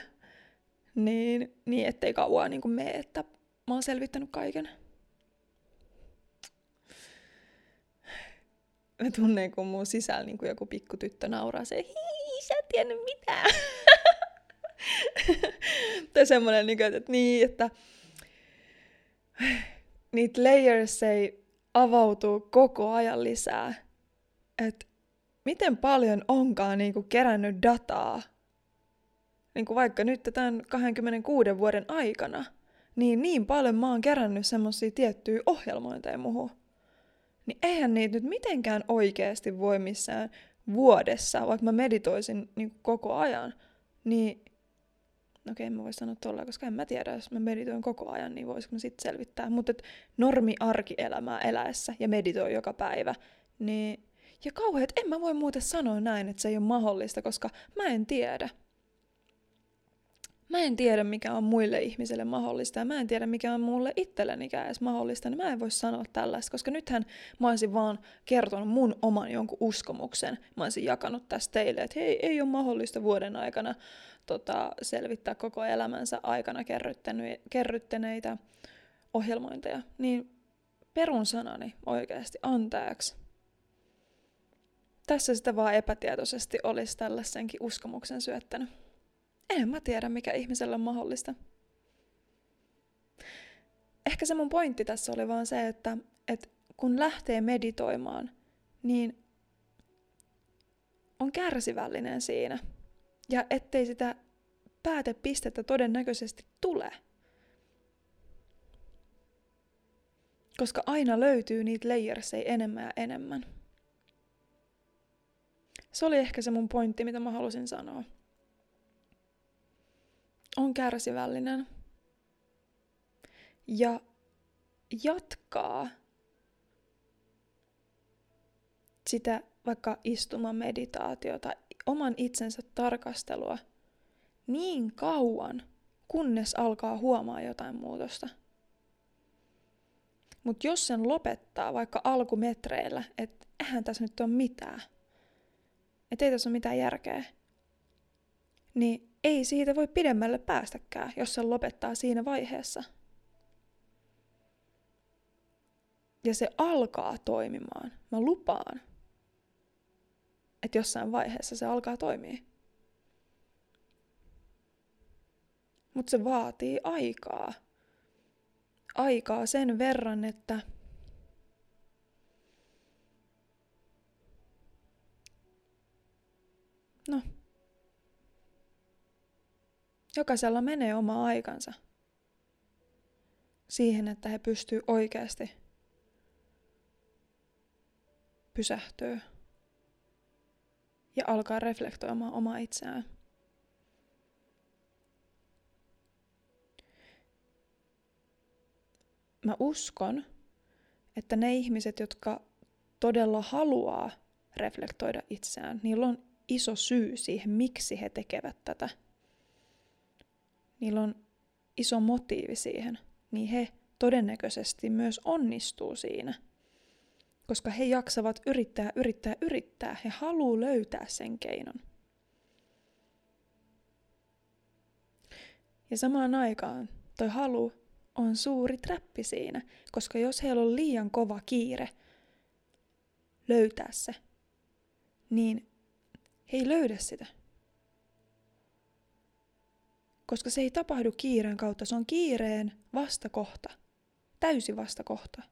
niin, niin ettei kauaa niin kuin mene, että mä oon selvittänyt kaiken. Mä tunnen, kun mun sisällä niin kuin joku pikkutyttö nauraa se, hii, sä et tiennyt mitään. Tai semmonen, että niin, että niitä layers ei avautuu koko ajan lisää. Että miten paljon onkaan niinku kerännyt dataa, niinku vaikka nyt tämän kaksikymmentäkuusi vuoden aikana, niin niin paljon mä oon kerännyt semmosia tiettyjä ohjelmointeja muhun. Niin eihän niitä nyt mitenkään oikeasti voi missään vuodessa, vaikka mä meditoisin niinku koko ajan, niin okei, en mä voi sanoa tollaan, koska en mä tiedä, jos mä meditoin koko ajan, niin voisiko mä sit selvittää. Mutta normi arkielämää eläessä ja meditoi joka päivä, niin... Ja kauheet, en mä voi muuten sanoa näin, että se ei ole mahdollista, koska mä en tiedä. Mä en tiedä, mikä on muille ihmisille mahdollista, ja mä en tiedä, mikä on mulle itsellänikään edes mahdollista, niin mä en voi sanoa tällaista, koska nythän mä olisin vaan kertonut mun oman jonkun uskomuksen. Mä olisin jakanut tästä teille, että hei, ei ole mahdollista vuoden aikana tota, selvittää koko elämänsä aikana kerryttäneitä ohjelmointeja. Niin perun sanani oikeasti anteeksi. Tässä sitä vaan epätietoisesti olisi tällaisenkin uskomuksen syöttänyt. En mä tiedä, mikä ihmisellä on mahdollista. Ehkä se mun pointti tässä oli vaan se, että, että kun lähtee meditoimaan, niin on kärsivällinen siinä. Ja ettei sitä päätepistettä todennäköisesti tule. Koska aina löytyy niitä layersei enemmän ja enemmän. Se oli ehkä se mun pointti, mitä mä halusin sanoa. On kärsivällinen ja jatkaa sitä vaikka istumameditaatiota, oman itsensä tarkastelua niin kauan, kunnes alkaa huomaa jotain muutosta. Mutta jos sen lopettaa vaikka alkumetreillä, että eihän tässä nyt ole mitään, että ei tässä ole mitään järkeä, niin ei siitä voi pidemmälle päästäkään, jos se lopettaa siinä vaiheessa. Ja se alkaa toimimaan. Mä lupaan, että jossain vaiheessa se alkaa toimia. Mutta se vaatii aikaa. Aikaa sen verran, että... No... Jokaisella menee oma aikansa siihen, että he pystyvät oikeasti pysähtyä. ja alkaa reflektoimaan omaa itseään. Mä uskon, että ne ihmiset, jotka todella haluaa reflektoida itseään, niillä on iso syy siihen, miksi he tekevät tätä. Niillä on iso motiivi siihen, niin he todennäköisesti myös onnistuu siinä. Koska he jaksavat yrittää, yrittää, yrittää. He haluaa löytää sen keinon. Ja samaan aikaan toi halu on suuri trappi siinä, koska jos heillä on liian kova kiire löytää se, niin he ei löydä sitä. Koska se ei tapahdu kiireen kautta, se on kiireen vastakohta, täysi vastakohta,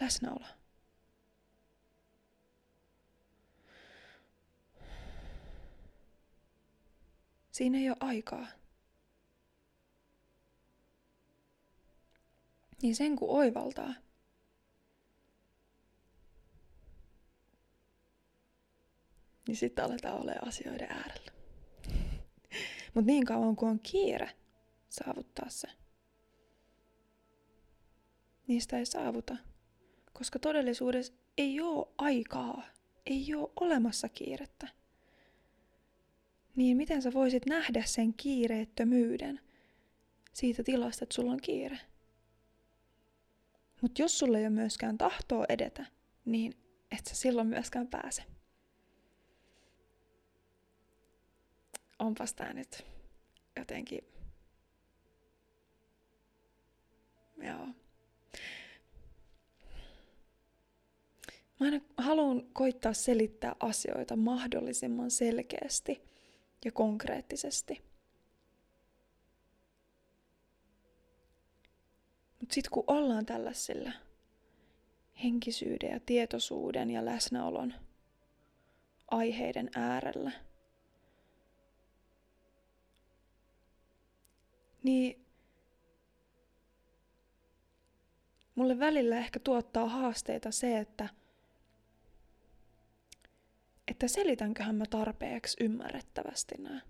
läsnäolo. Siinä ei ole aikaa. Niin sen kun oivaltaa. Niin sitten aletaan olemaan asioiden äärellä. Mutta niin kauan kuin on kiire saavuttaa se. Niistä ei saavuta. Koska todellisuudessa ei oo aikaa. Ei oo olemassa kiirettä. Niin miten sä voisit nähdä sen kiireettömyyden siitä tilasta, että sulla on kiire? Mutta jos sulla ei ole myöskään tahtoa edetä, niin et sä silloin myöskään pääse. Onpas tää nyt jotenkin... Joo. Mä aina haluan koittaa selittää asioita mahdollisimman selkeästi ja konkreettisesti. Mutta sitten kun ollaan tällaisilla henkisyyden ja tietoisuuden ja läsnäolon aiheiden äärellä, niin mulle välillä ehkä tuottaa haasteita se, että, että selitänköhän mä tarpeeksi ymmärrettävästi nämä.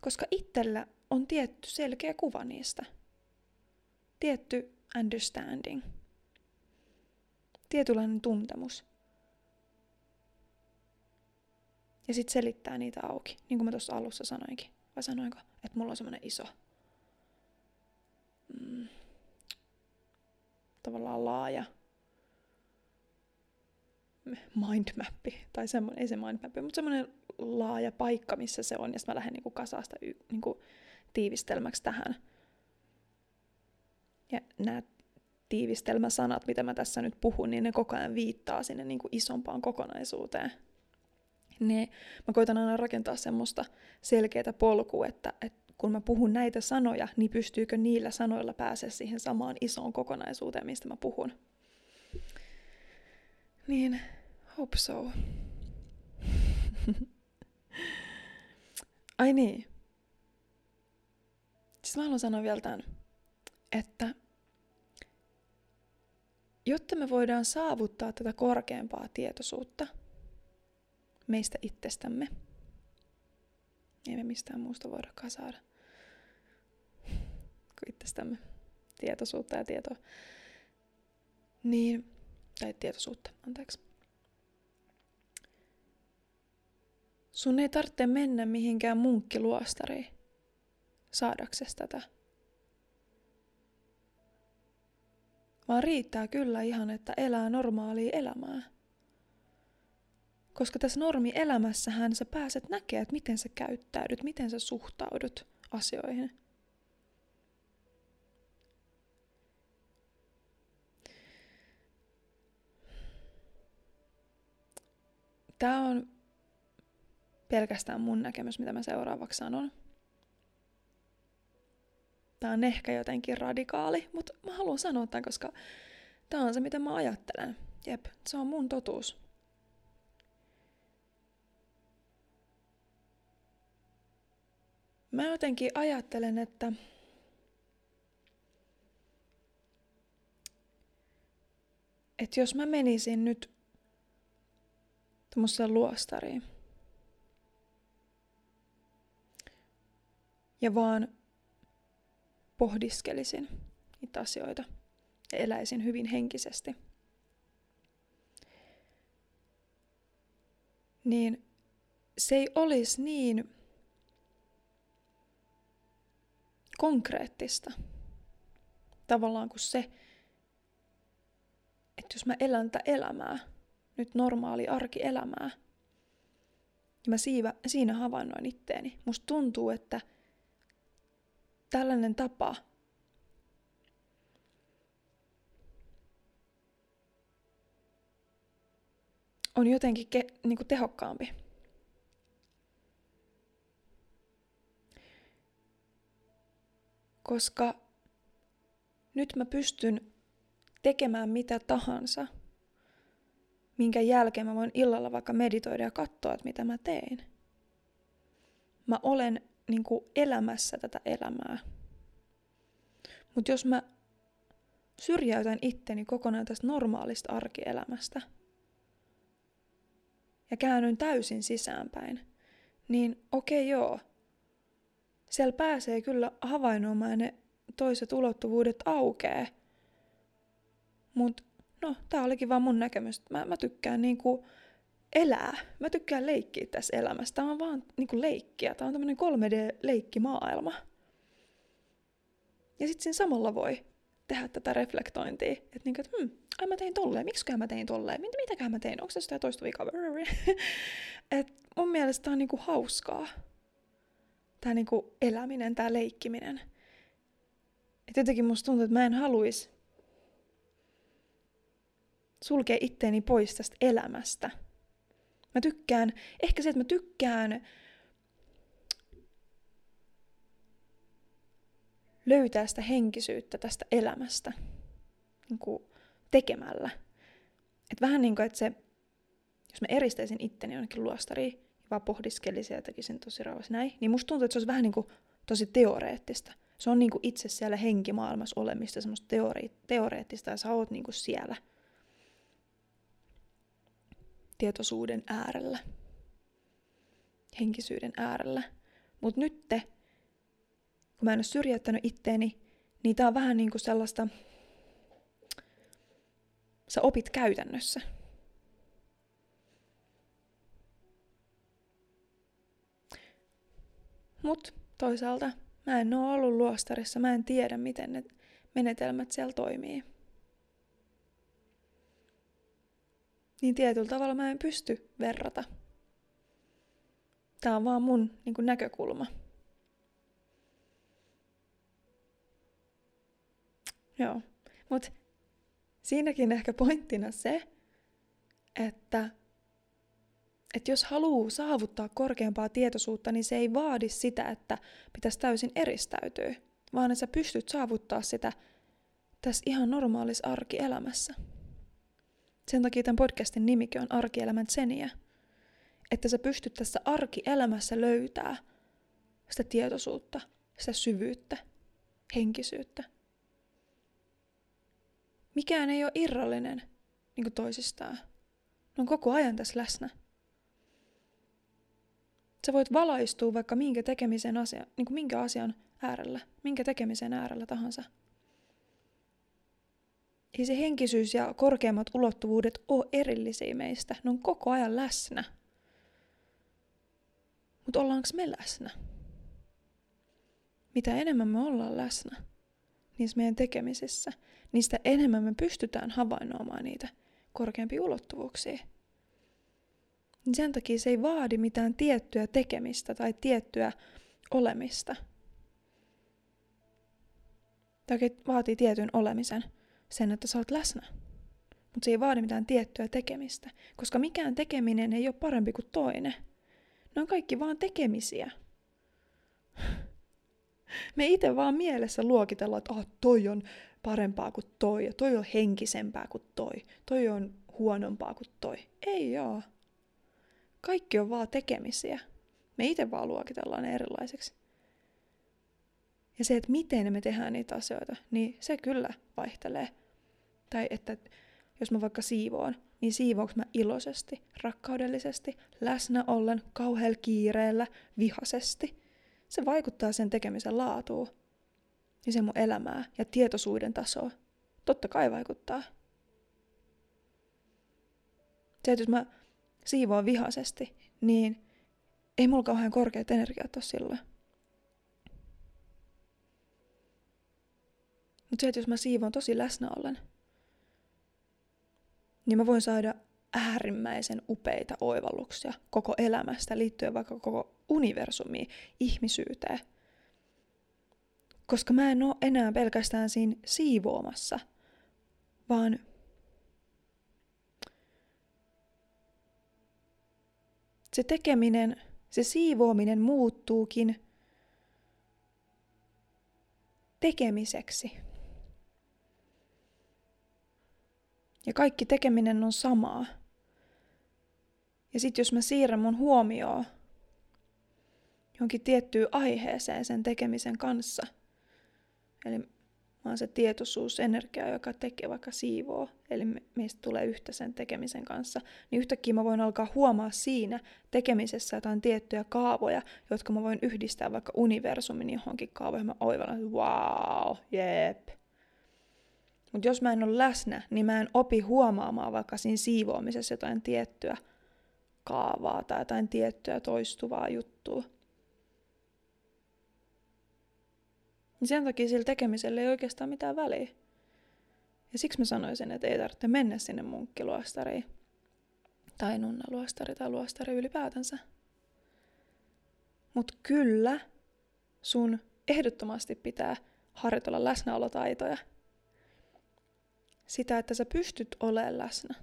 Koska itsellä on tietty selkeä kuva niistä. Tietty understanding. Tietynlainen tuntemus. Ja sit selittää niitä auki, niin kuin mä tuossa alussa sanoinkin. Vai sanoinko, että mulla on semmonen iso... Mm, tavallaan laaja mindmappi. Tai semmonen, ei se mindmappi, mutta semmonen laaja paikka, missä se on. Ja sit mä lähden niinku kasaan sitä y- niinku tiivistelmäksi tähän. Ja nämä tiivistelmäsanat, mitä mä tässä nyt puhun, niin ne koko ajan viittaa sinne niin kuin isompaan kokonaisuuteen. Ne, mä koitan aina rakentaa semmoista selkeää polkua, että, että kun mä puhun näitä sanoja, niin pystyykö niillä sanoilla pääsee siihen samaan isoon kokonaisuuteen, mistä mä puhun. Niin, hope so. Ai niin. Siis mä haluan sanoa vielä tämän. Että jotta me voidaan saavuttaa tätä korkeampaa tietoisuutta meistä itsestämme, ei me mistään muusta voidakaan saada kuin itsestämme tietoisuutta ja tietoa, niin, tai tietoisuutta, anteeksi. Sun ei tarvitse mennä mihinkään munkkiluostariin saadaksesi tätä. Vaan riittää kyllä ihan, että elää normaalia elämää. Koska tässä normielämässähän sä pääset näkemään, että miten sä käyttäydyt, miten sä suhtaudut asioihin. Tää on pelkästään mun näkemys, mitä mä seuraavaksi sanon. Tää on ehkä jotenkin radikaali, mutta mä haluan sanoa tämän, koska tää on se, mitä mä ajattelen. Jep, se on mun totuus. Mä jotenkin ajattelen, että että jos mä menisin nyt tommoseen luostariin, ja vaan pohdiskelisin niitä asioita ja eläisin hyvin henkisesti. Niin se ei olisi niin konkreettista tavallaan kuin se, että jos mä elän tätä elämää, nyt normaali arkielämää, ja mä siivä, siinä havainnoin itteeni. Musta tuntuu, että tällainen tapa on jotenkin ke, niin kuin tehokkaampi. Koska nyt mä pystyn tekemään mitä tahansa, minkä jälkeen mä voin illalla vaikka meditoida ja katsoa, että mitä mä tein. Mä olen niin kuin elämässä tätä elämää. Mutta jos mä syrjäytän itteni kokonaan tästä normaalista arkielämästä ja käännyn täysin sisäänpäin, niin okei joo, siellä pääsee kyllä havainnoimaan ja ne toiset ulottuvuudet aukeaa. Mut no, tää olikin vaan mun näkemys. Mä, mä tykkään niinku elää. Mä tykkään leikkiä tässä elämässä. Tää on vaan niinku leikkiä. Tää on tämmönen kolme D-leikkimaailma. Ja sit siinä samalla voi tehdä tätä reflektointia. Että niinku, et hmm, ai mä tein tolleen. Miksiköhän mä tein tolleen? Mit, mitäköhän mä tein? Onks se sitä toistuvia kaveria? Et mun mielestä tää on niinku hauskaa. Tää niinku eläminen, tää leikkiminen. Et jotenkin musta tuntuu, että mä en haluis sulkee itteeni pois tästä elämästä. Mä tykkään, ehkä se, että mä tykkään löytää sitä henkisyyttä tästä elämästä niin kuin tekemällä. Et vähän niin kuin, että se, jos mä eristäisin itteni jonnekin luostariin ja vaan pohdiskelisin ja tekisin tosi rauhassa näin, niin musta tuntuu, että se olisi vähän niin kuin tosi teoreettista. Se on niin kuin itse siellä henkimaailmassa olemista, semmoista teori- teoreettista, ja sä oot niin kuin siellä tietoisuuden äärellä, henkisyyden äärellä. Mut nyt, kun mä en ole syrjäyttänyt itteeni, niin tää on vähän niinku sellaista, sä opit käytännössä. Mut toisaalta mä en oo ollut luostarissa, mä en tiedä miten ne menetelmät siellä toimii. Niin tietyllä tavalla mä en pysty verrata. Tää on vaan mun niin kuin näkökulma. Joo, mut siinäkin ehkä pointtina se, että, että jos haluaa saavuttaa korkeampaa tietoisuutta, niin se ei vaadi sitä, että pitäisi täysin eristäytyä, vaan että sä pystyt saavuttaa sitä tässä ihan normaalissa arkielämässä. Sen takia tämän podcastin nimikin on Arkielämän Zeniä. Että sä pystyt tässä arkielämässä löytää sitä tietoisuutta, sitä syvyyttä, henkisyyttä. Mikään ei ole irrallinen niin kuin toisistaan. Ne on koko ajan tässä läsnä. Sä voit valaistua vaikka minkä tekemisen asia, niin kuin minkä asian äärellä, minkä tekemisen äärellä tahansa. Ei se henkisyys ja korkeammat ulottuvuudet ole erillisiä meistä. Ne on koko ajan läsnä. Mutta ollaanko me läsnä? Mitä enemmän me ollaan läsnä niissä meidän tekemisissä, niistä enemmän me pystytään havainnoimaan niitä korkeampia ulottuvuuksia. Niin sen takia se ei vaadi mitään tiettyä tekemistä tai tiettyä olemista. Tämä vaatii tietyn olemisen. Sen, että sä oot läsnä. Mutta se ei vaadi mitään tiettyä tekemistä. Koska mikään tekeminen ei ole parempi kuin toinen. Ne on kaikki vaan tekemisiä. Me itse vaan mielessä luokitellaan, että ah, toi on parempaa kuin toi. Ja toi on henkisempää kuin toi. Toi on huonompaa kuin toi. Ei oo. Kaikki on vaan tekemisiä. Me itse vaan luokitellaan ne erilaiseksi. Ja se, että miten me tehdään niitä asioita, niin se kyllä vaihtelee. Tai että jos mä vaikka siivoon, niin siivoonko mä iloisesti, rakkaudellisesti, läsnä ollen, kauhealla kiireellä, vihaisesti. se vaikuttaa sen tekemisen laatuun ja sen mun elämää ja tietoisuuden tasoa. Totta kai vaikuttaa. Se, että jos mä siivoan vihaisesti, niin ei mulla kauhean korkeat energiat ole silloin. Mutta se, että jos mä siivoon tosi läsnä ollen, niin mä voin saada äärimmäisen upeita oivalluksia koko elämästä liittyen vaikka koko universumiin, ihmisyyteen. Koska mä en oo enää pelkästään siinä siivoamassa, vaan se tekeminen, se siivoaminen muuttuukin tekemiseksi. Ja kaikki tekeminen on samaa. Ja sit jos mä siirrän mun huomioon johonkin tiettyyn aiheeseen sen tekemisen kanssa. Eli mä oon se tietoisuusenergia, joka tekee vaikka siivoo. Eli meistä tulee yhtä sen tekemisen kanssa. Niin yhtäkkiä mä voin alkaa huomaa siinä tekemisessä jotain tiettyjä kaavoja, jotka mä voin yhdistää vaikka universumin johonkin kaavoihin. Mä oivallan, että wow, jep. Mutta jos mä en ole läsnä, niin mä en opi huomaamaan vaikka siinä siivoamisessa jotain tiettyä kaavaa tai jotain tiettyä toistuvaa juttua. Niin sen takia sillä tekemisellä ei oikeastaan mitään väliä. Ja siksi mä sanoisin, että ei tarvitse mennä sinne munkkiluostariin. Tai nunnaluostari tai luostari ylipäätänsä. Mutta kyllä sun ehdottomasti pitää harjoitella läsnäolotaitoja. Sitä, että sä pystyt olemaan läsnä.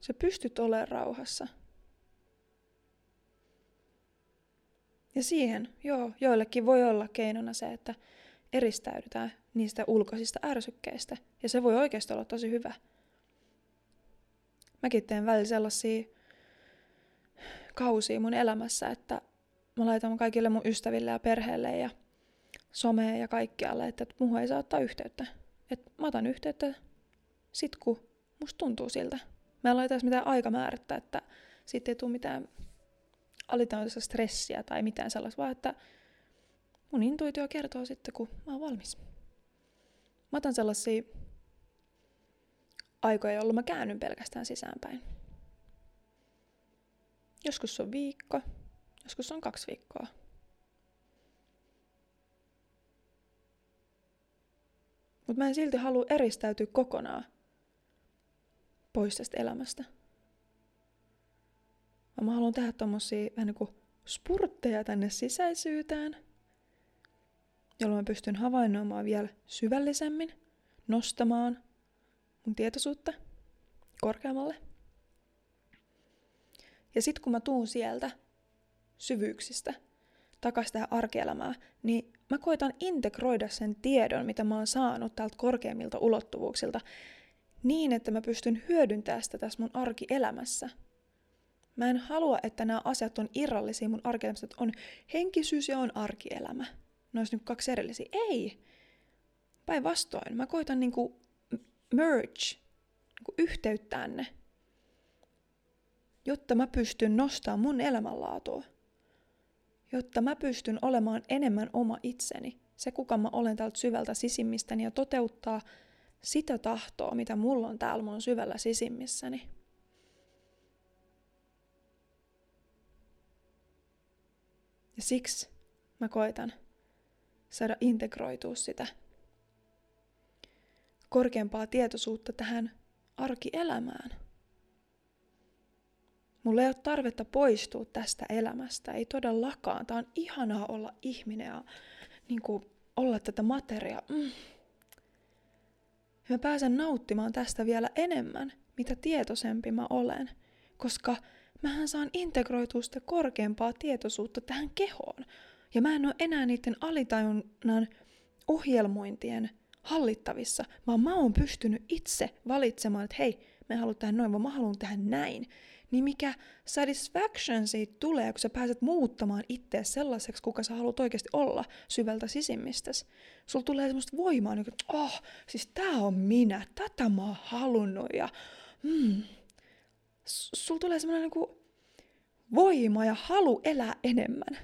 Sä pystyt olemaan rauhassa. Ja siihen, joo, joillekin voi olla keinona se, että eristäydytään niistä ulkoisista ärsykkeistä. Ja se voi oikeasti olla tosi hyvä. Mäkin teen välillä sellaisia kausia mun elämässä, että mä laitan kaikille mun ystäville ja perheelle ja someen ja kaikkialle, että muuhun ei saa ottaa yhteyttä. Että mä otan yhteyttä sit, kun musta tuntuu siltä. Mä en laita edes mitään aikamäärättä, että siitä ei tule mitään alitajuntista stressiä tai mitään sellaista, vaan että mun intuitio kertoo sitten, kun mä oon valmis. Mä otan sellaisia aikoja, jolloin mä käännyn pelkästään sisäänpäin. Joskus on viikko, joskus on kaksi viikkoa. Mutta mä en silti halua eristäytyä kokonaan pois tästä elämästä. Mä, mä haluan tehdä tommosia vähän niin kuin spurtteja tänne sisäisyytään, jolloin mä pystyn havainnoimaan vielä syvällisemmin, nostamaan mun tietoisuutta korkeammalle. Ja sit kun mä tuun sieltä syvyyksistä takaisin tähän arkielämään, niin mä koitan integroida sen tiedon, mitä mä oon saanut täältä korkeimmilta ulottuvuuksilta, niin, että mä pystyn hyödyntämään sitä tässä mun arkielämässä. Mä en halua, että nämä asiat on irrallisia mun arkielämästä, että on henkisyys ja on arkielämä. Ne olisi nyt kaksi erillisiä. Ei! Päinvastoin, mä koitan niinku merge, niinku yhteyttää ne, jotta mä pystyn nostamaan mun elämänlaatua. Jotta mä pystyn olemaan enemmän oma itseni, se kuka mä olen täältä syvältä sisimmistäni ja toteuttaa sitä tahtoa, mitä mulla on täällä mun syvällä sisimmissäni. Ja siksi mä koitan saada integroitua sitä korkeampaa tietoisuutta tähän arkielämään. Mulla ei ole tarvetta poistua tästä elämästä, ei todellakaan. Tää on ihanaa olla ihminen ja niin kuin, olla tätä materiaa. Mm. Mä pääsen nauttimaan tästä vielä enemmän, mitä tietoisempi mä olen. Koska mähän saan integroitua sitä korkeampaa tietoisuutta tähän kehoon. Ja mä en ole enää niiden alitajunnan ohjelmointien hallittavissa, vaan mä oon pystynyt itse valitsemaan, että hei, mä en halua tehdä noin, vaan mä haluan tehdä näin. Niin mikä satisfaction siitä tulee, kun sä pääset muuttamaan itseäsi sellaiseksi, kuka sä haluat oikeasti olla syvältä sisimmistäsi. Sulla tulee semmoista voimaa, niin kuin, että oh, siis tää on minä, tätä mä oon halunnut. Ja, mm, sulla tulee semmoinen niin kuin voima ja halu elää enemmän.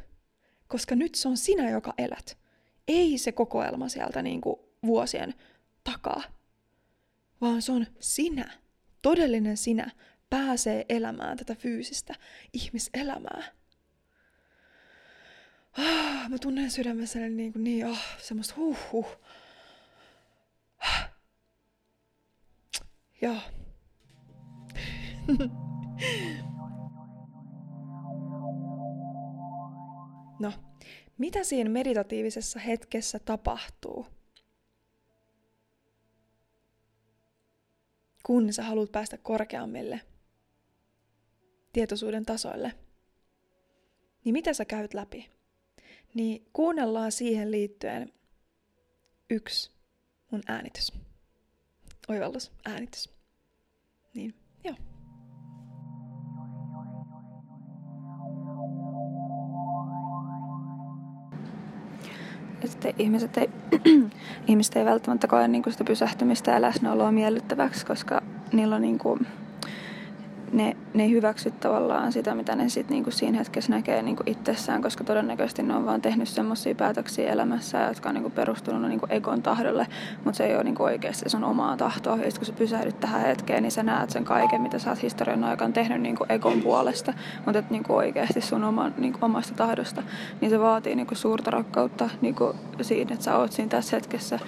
koska nyt se on sinä, joka elät. Ei se kokoelma sieltä niin kuin vuosien takaa, vaan se on sinä, todellinen sinä, pääsee elämään tätä fyysistä ihmiselämää. Ah, mä tunnen sydämessäni niin, kuin niin ah, semmoista huh huh. Ah. Joo. No, mitä siinä meditatiivisessa hetkessä tapahtuu? Kun sä haluat päästä korkeammille tietoisuuden tasoille, niin mitä sä käyt läpi? Niin kuunnellaan siihen liittyen yksi mun äänitys. Oivallus, äänitys. Niin, joo. Ja sitten ihmiset ei, ihmiset ei välttämättä koe niin kuin sitä pysähtymistä ja läsnäoloa miellyttäväksi, koska niillä on niin kuin, ne, ne ei hyväksy tavallaan sitä, mitä ne sit niin kuin siinä hetkessä näkee niin kuin itsessään, koska todennäköisesti ne on vaan tehnyt semmoisia päätöksiä elämässä, jotka on niin kuin perustunut niin kuin egon tahdolle, mutta se ei ole niin kuin oikeasti sun omaa tahtoa. Ja sit, kun sä pysähdyt tähän hetkeen, niin sä näet sen kaiken, mitä sä oot historian aikana tehnyt niin kuin egon puolesta, mutta et niin kuin oikeasti sun oma, niin kuin omasta tahdosta. Niin se vaatii niin kuin suurta rakkautta niin kuin siinä, että sä oot siinä tässä hetkessä.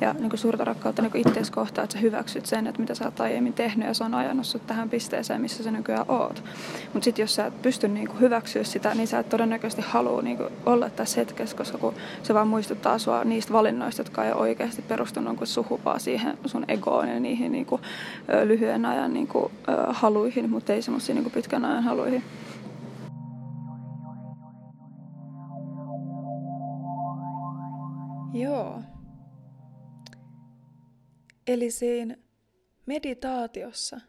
Ja niin kuin suurta rakkautta niin kuin itseäsi kohtaan, että sä hyväksyt sen, että mitä sä oot aiemmin tehnyt ja se on ajanut sut tähän pisteeseen, missä sä nykyään oot. Mutta sitten jos sä et pysty niin kuin hyväksyä sitä, niin sä et todennäköisesti halua niin kuin olla tässä hetkessä, koska kun se vaan muistuttaa sua niistä valinnoista, jotka ei oikeasti perustunut suhun, vaan siihen sun egoon ja niihin niin kuin lyhyen ajan niin kuin haluihin, mutta ei semmoisia niin kuin pitkän ajan haluihin. Joo. Eli siinä meditaatiossa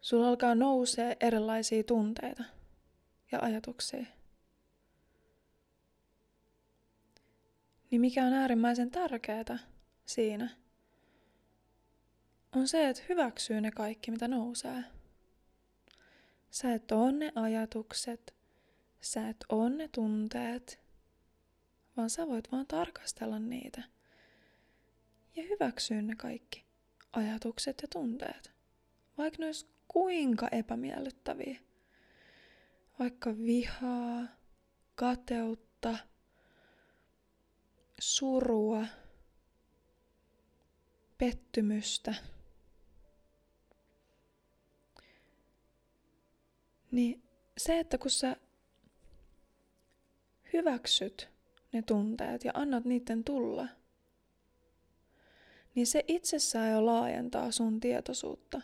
sulla alkaa nousee erilaisia tunteita ja ajatuksia. Niin mikä on äärimmäisen tärkeää siinä, on se, että hyväksyy ne kaikki, mitä nousee. Sä et oo ne ajatukset, sä et oo ne tunteet, vaan sä voit vaan tarkastella niitä. Ja hyväksyy ne kaikki ajatukset ja tunteet, vaikka ne olisi kuinka epämiellyttäviä. Vaikka vihaa, kateutta, surua, pettymystä. Niin se, että kun sä hyväksyt ne tunteet ja annat niiden tulla, niin se itsessään jo laajentaa sun tietoisuutta.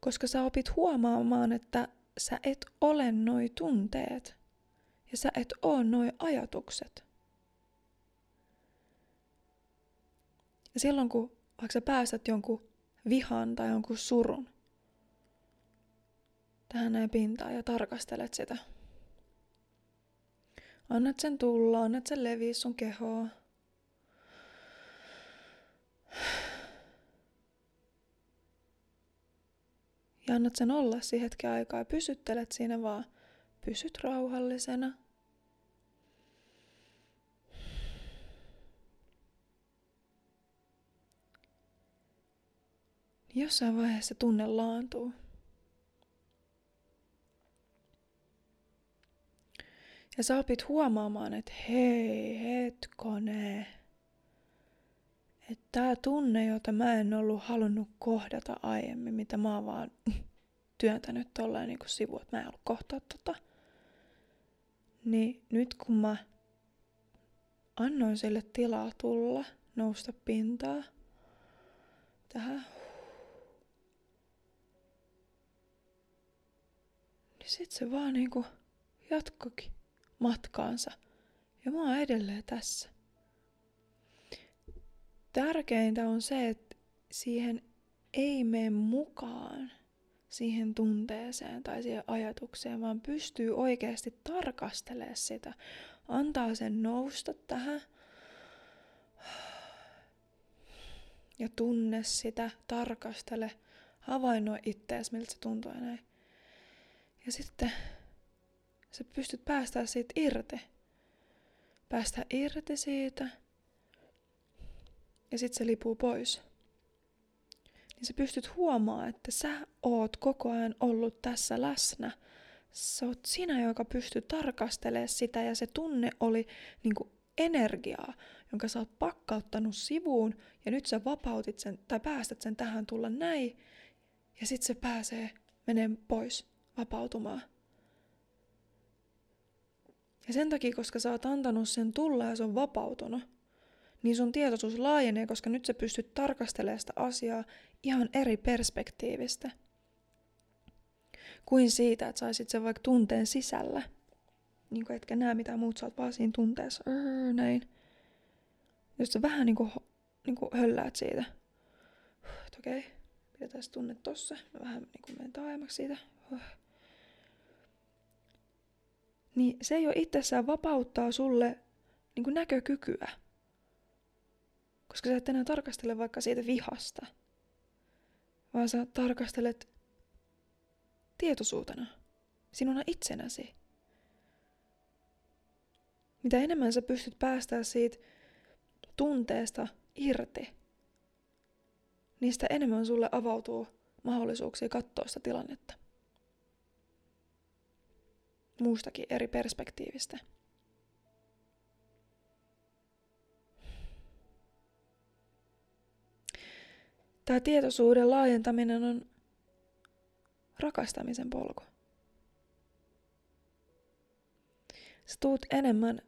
Koska sä opit huomaamaan, että sä et ole noi tunteet ja sä et oo noi ajatukset. Ja silloin kun vaikka sä päästät jonkun vihan tai jonkun surun tähän näin pintaan ja tarkastelet sitä. Annat sen tulla, annat sen leviä sun kehoa. Ja annat sen olla siihen hetken aikaa ja pysyttelet siinä vaan. Pysyt rauhallisena. Jossain vaiheessa tunne laantuu. Ja sä opit huomaamaan, että hei hetkone. Että tää tunne, jota mä en ollut halunnut kohdata aiemmin, mitä mä oon vaan työntänyt tolleen niin kuin sivu, että mä en ollut kohtaa tota. Niin nyt kun mä annoin sille tilaa tulla, nousta pintaa tähän, niin sit se vaan niinku jatkokin matkaansa. Ja mä oon edelleen tässä. Tärkeintä on se, että siihen ei mene mukaan, siihen tunteeseen tai siihen ajatukseen, vaan pystyy oikeasti tarkastelemaan sitä. Antaa sen nousta tähän ja tunne sitä, tarkastele, havainnoi itseäsi, miltä se tuntuu ja näin. Ja sitten Sä pystyt päästää siitä irti. Päästä irti siitä. Ja sit se lipuu pois. Niin sä pystyt huomaamaan, että sä oot koko ajan ollut tässä läsnä. Sä oot sinä, joka pystyy tarkastelemaan sitä, ja se tunne oli niinku energiaa, jonka sä oot pakkauttanut sivuun, ja nyt sä vapautit sen, tai päästät sen tähän tulla näin, ja sit se pääsee menemään pois vapautumaan. Ja sen takia, koska sä oot antanut sen tulla ja se on vapautunut, niin sun tietoisuus laajenee, koska nyt sä pystyt tarkastelemaan sitä asiaa ihan eri perspektiivistä. Kuin siitä, että saisit sen vaikka tunteen sisällä. Niin kuin etkä näe mitään muuta, sä oot vaan siinä tunteessa. Öö, näin. Jos sä vähän niin kuin, niin kuin hölläät siitä. Huh, okei, okay. Pidetään se tunne tossa. Mä vähän niin kuin menen taajemmaksi siitä. Huh. Niin se jo itsessään vapauttaa sulle niin kuin näkökykyä. Koska sä et enää tarkastele vaikka siitä vihasta. Vaan sä tarkastelet tietoisuutena. Sinuna itsenäsi. Mitä enemmän sä pystyt päästään siitä tunteesta irti, niin sitä enemmän sulle avautuu mahdollisuuksia katsoa sitä tilannetta. Muustakin eri perspektiivistä. Tämä tietoisuuden laajentaminen on rakastamisen polku. Sä tuut enemmän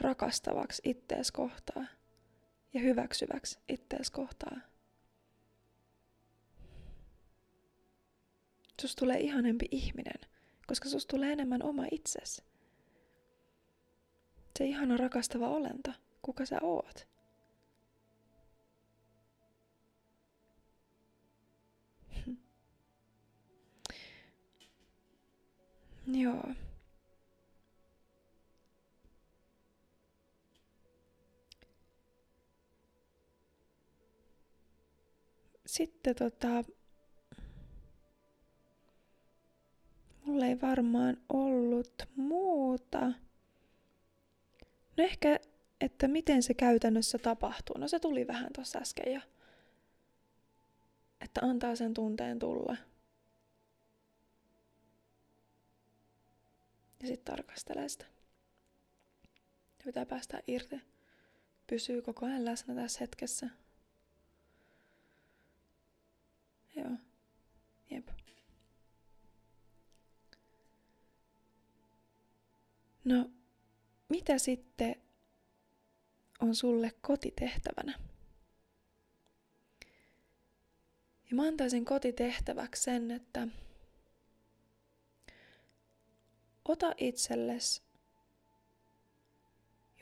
rakastavaksi ittees kohtaan ja hyväksyväksi ittees kohtaan. Susta tulee ihanempi ihminen, koska susta tulee enemmän oma itsesi. Se ihana rakastava olento, kuka sä oot. Joo. Sitten tota, mulla ei varmaan ollut muuta. No ehkä, että miten se käytännössä tapahtuu. No se tuli vähän tuossa äsken jo. Että antaa sen tunteen tulla. Ja sit tarkastelee sitä. Ja pitää päästä irti. Pysyy koko ajan läsnä tässä hetkessä. Joo. Jep. No, mitä sitten on sulle kotitehtävänä? Ja mä antaisin kotitehtäväksi sen, että ota itsellesi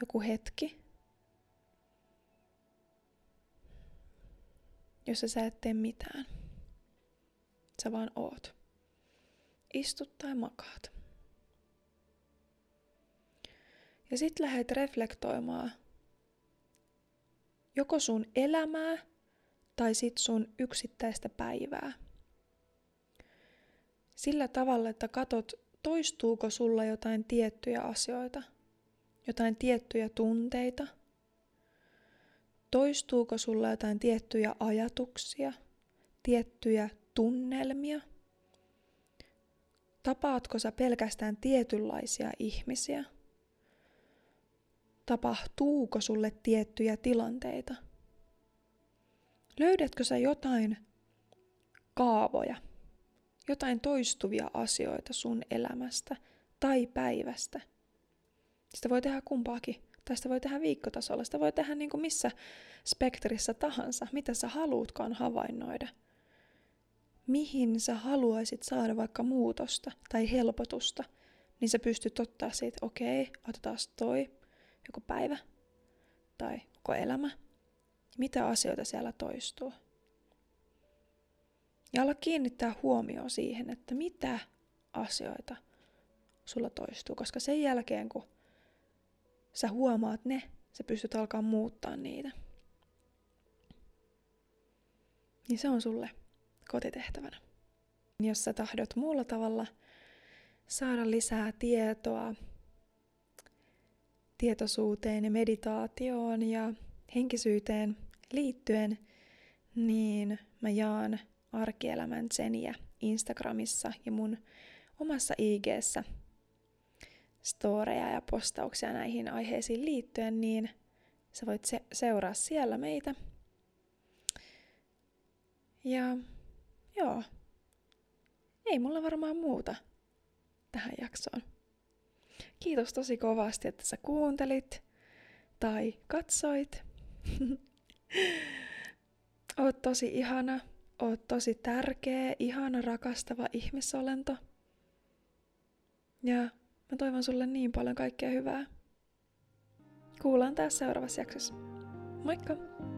joku hetki, jossa sä et tee mitään. Sä vaan oot. Istut tai makaat. Ja sit lähet reflektoimaan joko sun elämää tai sit sun yksittäistä päivää. Sillä tavalla, että katot, toistuuko sulla jotain tiettyjä asioita, jotain tiettyjä tunteita? Toistuuko sulla jotain tiettyjä ajatuksia, tiettyjä tunnelmia? Tapaatko sä pelkästään tietynlaisia ihmisiä? Tapahtuuko sulle tiettyjä tilanteita? Löydätkö sä jotain kaavoja? Jotain toistuvia asioita sun elämästä tai päivästä. Sitä voi tehdä kumpaakin. Tai sitä voi tehdä viikkotasolla. Sitä voi tehdä niin kuin missä spektrissä tahansa. Mitä sä haluutkaan havainnoida. Mihin sä haluaisit saada vaikka muutosta tai helpotusta. Niin sä pystyt ottaa siitä, okei, okay, otetaan toi joku päivä tai koko elämä. Mitä asioita siellä toistuu. Ja ala kiinnittää huomioon siihen, että mitä asioita sulla toistuu. Koska sen jälkeen, kun sä huomaat ne, sä pystyt alkaa muuttaa niitä. Niin se on sulle kotitehtävänä. Jos sä tahdot muulla tavalla saada lisää tietoa tietoisuuteen ja meditaatioon ja henkisyyteen liittyen, niin mä jaan arkielämän tseniä Instagramissa ja mun omassa I G:ssä storeja ja postauksia näihin aiheisiin liittyen, niin sä voit se- seuraa siellä meitä. Ja joo, ei mulla varmaan muuta tähän jaksoon. Kiitos tosi kovasti, että sä kuuntelit tai katsoit. Oot tosi ihana, oot tosi tärkeä, ihana, rakastava ihmisolento. Ja mä toivon sulle niin paljon kaikkea hyvää. Kuullaan taas seuraavassa jaksossa. Moikka!